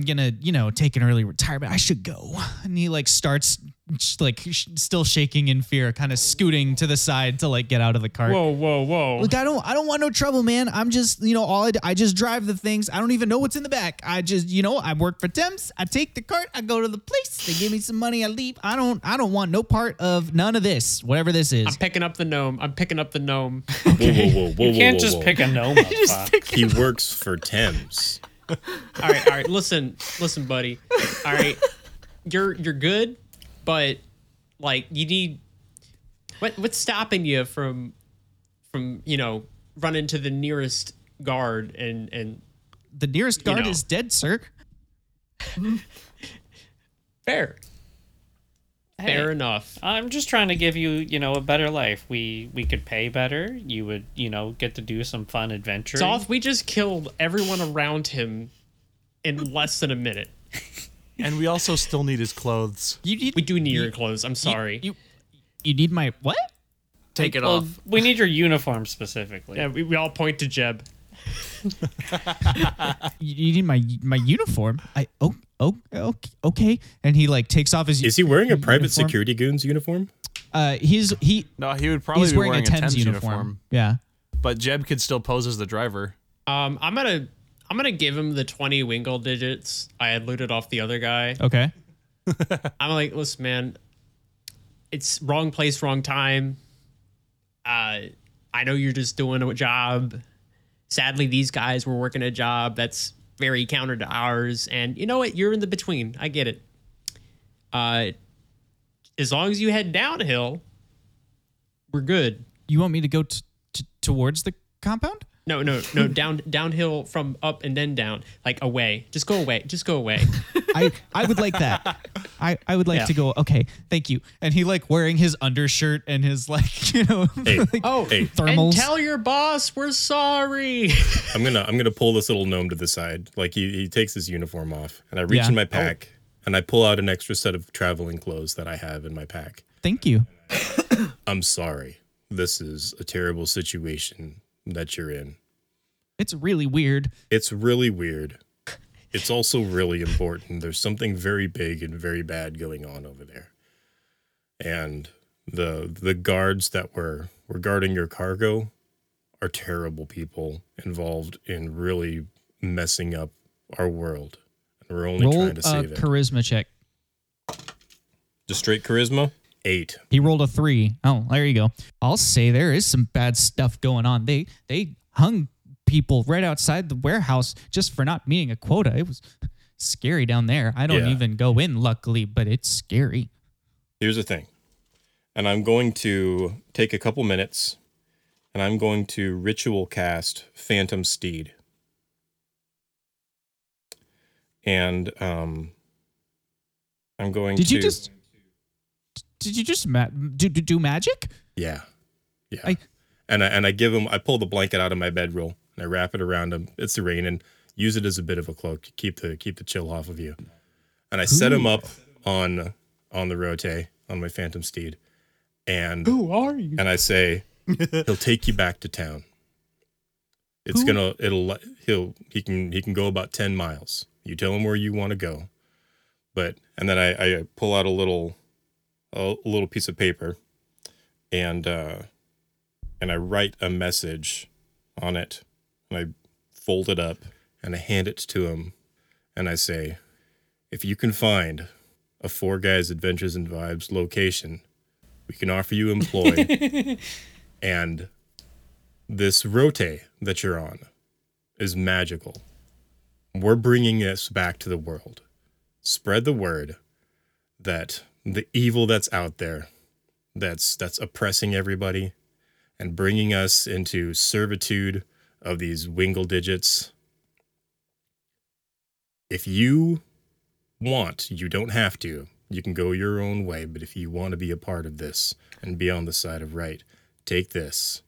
gonna take an early retirement. I should go." And he like starts like still shaking in fear, kind of scooting to the side to like get out of the cart. Whoa. "Look, I don't want no trouble, man. I'm just, I just drive the things. I don't even know what's in the back. I just, I work for Thames. I take the cart. I go to the place. They give me some money. I leave. I don't want no part of none of this, whatever this is." I'm picking up the gnome. Okay. Whoa. You can't just pick a gnome up. He works for Thames. All right. Listen, buddy. All right. You're good, but like you need what's stopping you from, running to the nearest guard and the nearest guard is dead, sir. Fair enough. I'm just trying to give you, a better life. We could pay better. You would, get to do some fun adventures. Zoth, we just killed everyone around him in less than a minute. And we also still need his clothes. We do need your clothes. I'm sorry. You need my what? Take it off. We need your uniform specifically. Yeah, we all point to Jeb. You need my uniform? Okay. And he like takes off his. Is he wearing a private uniform? Security goon's uniform? No, he would probably be wearing a Thames uniform. Yeah, but Jeb could still pose as the driver. I'm gonna give him the 20 wingle digits I had looted off the other guy. Okay. I'm like, "Listen, man, it's wrong place, wrong time. I know you're just doing a job. Sadly, these guys were working a job that's very counter to ours. And you know what? You're in the between. I get it. As long as you head downhill, we're good." "You want me to go towards the compound?" No. Downhill from up and then down. Like away. Just go away. I would like that. I would like to go. Okay, thank you. And he like wearing his undershirt and his like, thermals. "And tell your boss we're sorry." I'm gonna pull this little gnome to the side. Like he takes his uniform off, and I reach in my pack and I pull out an extra set of traveling clothes that I have in my pack. "Thank you. I'm sorry. This is a terrible situation that you're in. It's really weird. It's also really important. There's something very big and very bad going on over there. And the guards that were guarding your cargo are terrible people involved in really messing up our world. And we're only trying to save it." Roll a charisma check. Just straight charisma? 8. He rolled a 3. Oh, there you go. I'll say there is some bad stuff going on. They hung people right outside the warehouse just for not meeting a quota. It was scary down there. I don't even go in, luckily, but it's scary. Here's the thing. And I'm going to take a couple minutes, and I'm going to ritual cast Phantom Steed. And I'm going to... Did you just do magic? Yeah. I give him. I pull the blanket out of my bedroll and I wrap it around him. It's the rain, and use it as a bit of a cloak to keep the chill off of you. And I set him up on the rote on my Phantom Steed. And who are you? And I say, "He'll take you back to town. It's gonna. It'll. He'll. He can go about 10 miles. You tell him where you want to go, but." And then I pull out a little piece of paper, and I write a message on it, and I fold it up, and I hand it to him, and I say, "If you can find a Four Guys Adventures and Vibes location, we can offer you employ, and This rote that you're on is magical. We're bringing this back to the world. Spread the word that the evil that's out there, that's oppressing everybody and bringing us into servitude of these wingle digits. If you want, you don't have to. You can go your own way, but if you want to be a part of this and be on the side of right, take this.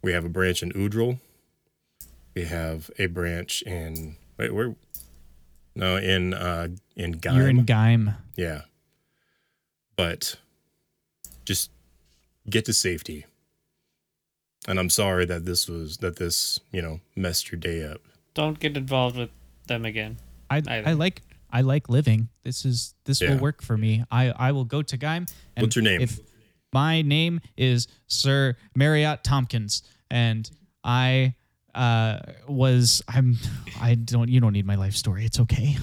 We have a branch in Udral. We have a branch in... Wait, where... No, in Gaim. You're in Gaim. Yeah. But just get to safety. And I'm sorry that this messed your day up. Don't get involved with them again. I like living. This will work for me. I will go to Gaim. And what's your name? My name is Sir Marriott Tompkins, and you don't need my life story. It's okay.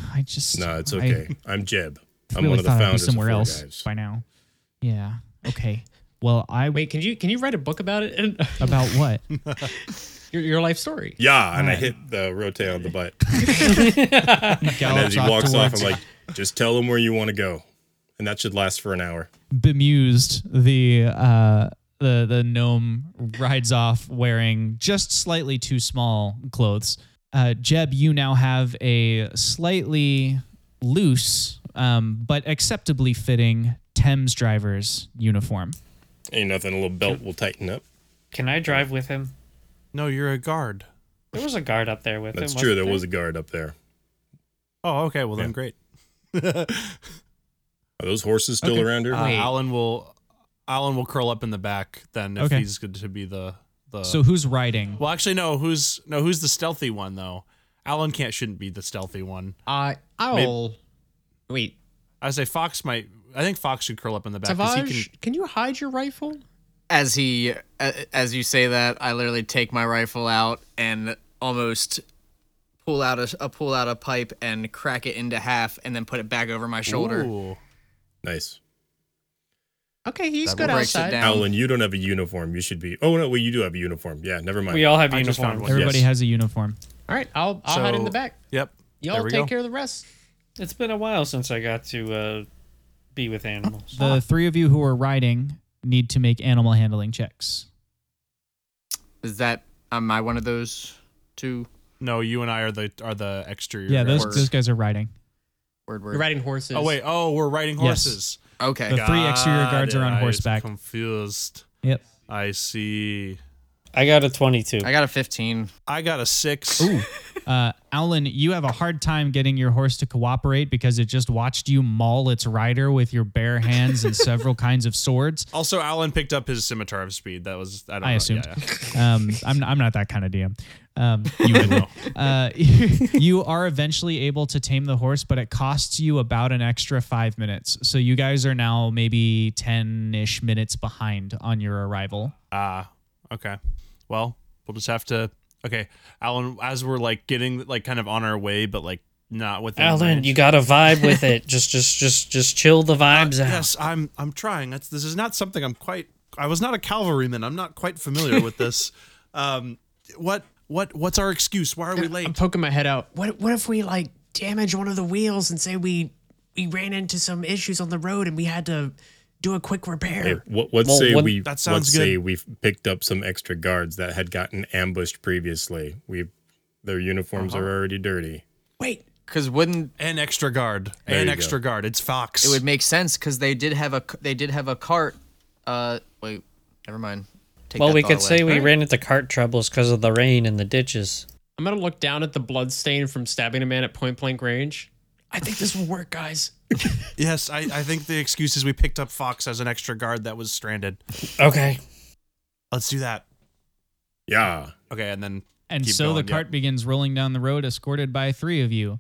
No, it's okay. I'm Jeb. I'm really one of the founders of somewhere else guys. By now. Yeah. Okay. Well, wait. Can you write a book about it? About what? Your life story. Yeah, and I hit the rote on the butt. And as he walks off, I'm like, just tell him where you want to go. And that should last for an hour. Bemused, the gnome rides off wearing just slightly too small clothes. Jeb, you now have a slightly loose but acceptably fitting Thames driver's uniform. Ain't nothing a little belt will tighten up. Can I drive with him? No, you're a guard. There was a guard up there with him. That's true, there was a guard up there. Oh, okay, well then great. Are those horses still around here? Alan will curl up in the back then if he's good to be the. So who's riding? Well, actually, no. Who's the stealthy one though? Alan shouldn't be the stealthy one. Wait. I say Fox might. I think Fox should curl up in the back. Savage, can you hide your rifle? As you say that, I literally take my rifle out and almost pull out a pipe and crack it into half and then put it back over my shoulder. Ooh. Nice. Okay, he's good outside. Alan, you don't have a uniform. You should be... Oh, no, well, you do have a uniform. Yeah, never mind. We all have uniforms. Everybody has a uniform. All right, I'll hide in the back. Yep. Y'all take care of the rest. It's been a while since I got to be with animals. The three of you who are riding need to make animal handling checks. Is that... Am I one of those two? No, you and I are the exterior. Yeah, those guys are riding. Word. You're riding horses. Oh, wait. Oh, we're riding horses. Yes. Okay. The three exterior guards are on horseback. I'm confused. Yep. I see. I got a 22. I got a 15. I got a 6. Ooh. Alan, you have a hard time getting your horse to cooperate because it just watched you maul its rider with your bare hands and several kinds of swords. Also, Alan picked up his Scimitar of Speed. That was I assumed. Yeah. I'm not that kind of DM. You would know. You are eventually able to tame the horse, but it costs you about an extra 5 minutes. So you guys are now maybe 10-ish minutes behind on your arrival. Okay. Well, we'll just have to... Okay, Alan, as we're getting kind of on our way, but not with Alan, range. You got to vibe with it. just chill the vibes out. Yes, I'm trying. This is not something I was not a cavalryman. I'm not quite familiar with this. What's our excuse? Why are we late? I'm poking my head out. What if we damage one of the wheels and say we ran into some issues on the road and we had to do a quick repair. Hey, let's say we've picked up some extra guards that had gotten ambushed previously. Their uniforms are already dirty. Wait, because wouldn't an extra guard? It's Fox. It would make sense because they did have a cart. Wait, never mind. We ran into cart troubles because of the rain and the ditches. I'm gonna look down at the blood stain from stabbing a man at point blank range. I think this will work, guys. Yes, I think the excuse is we picked up Fox as an extra guard that was stranded. Okay. Let's do that. Yeah. Okay, and then... And so the cart begins rolling down the road, escorted by three of you.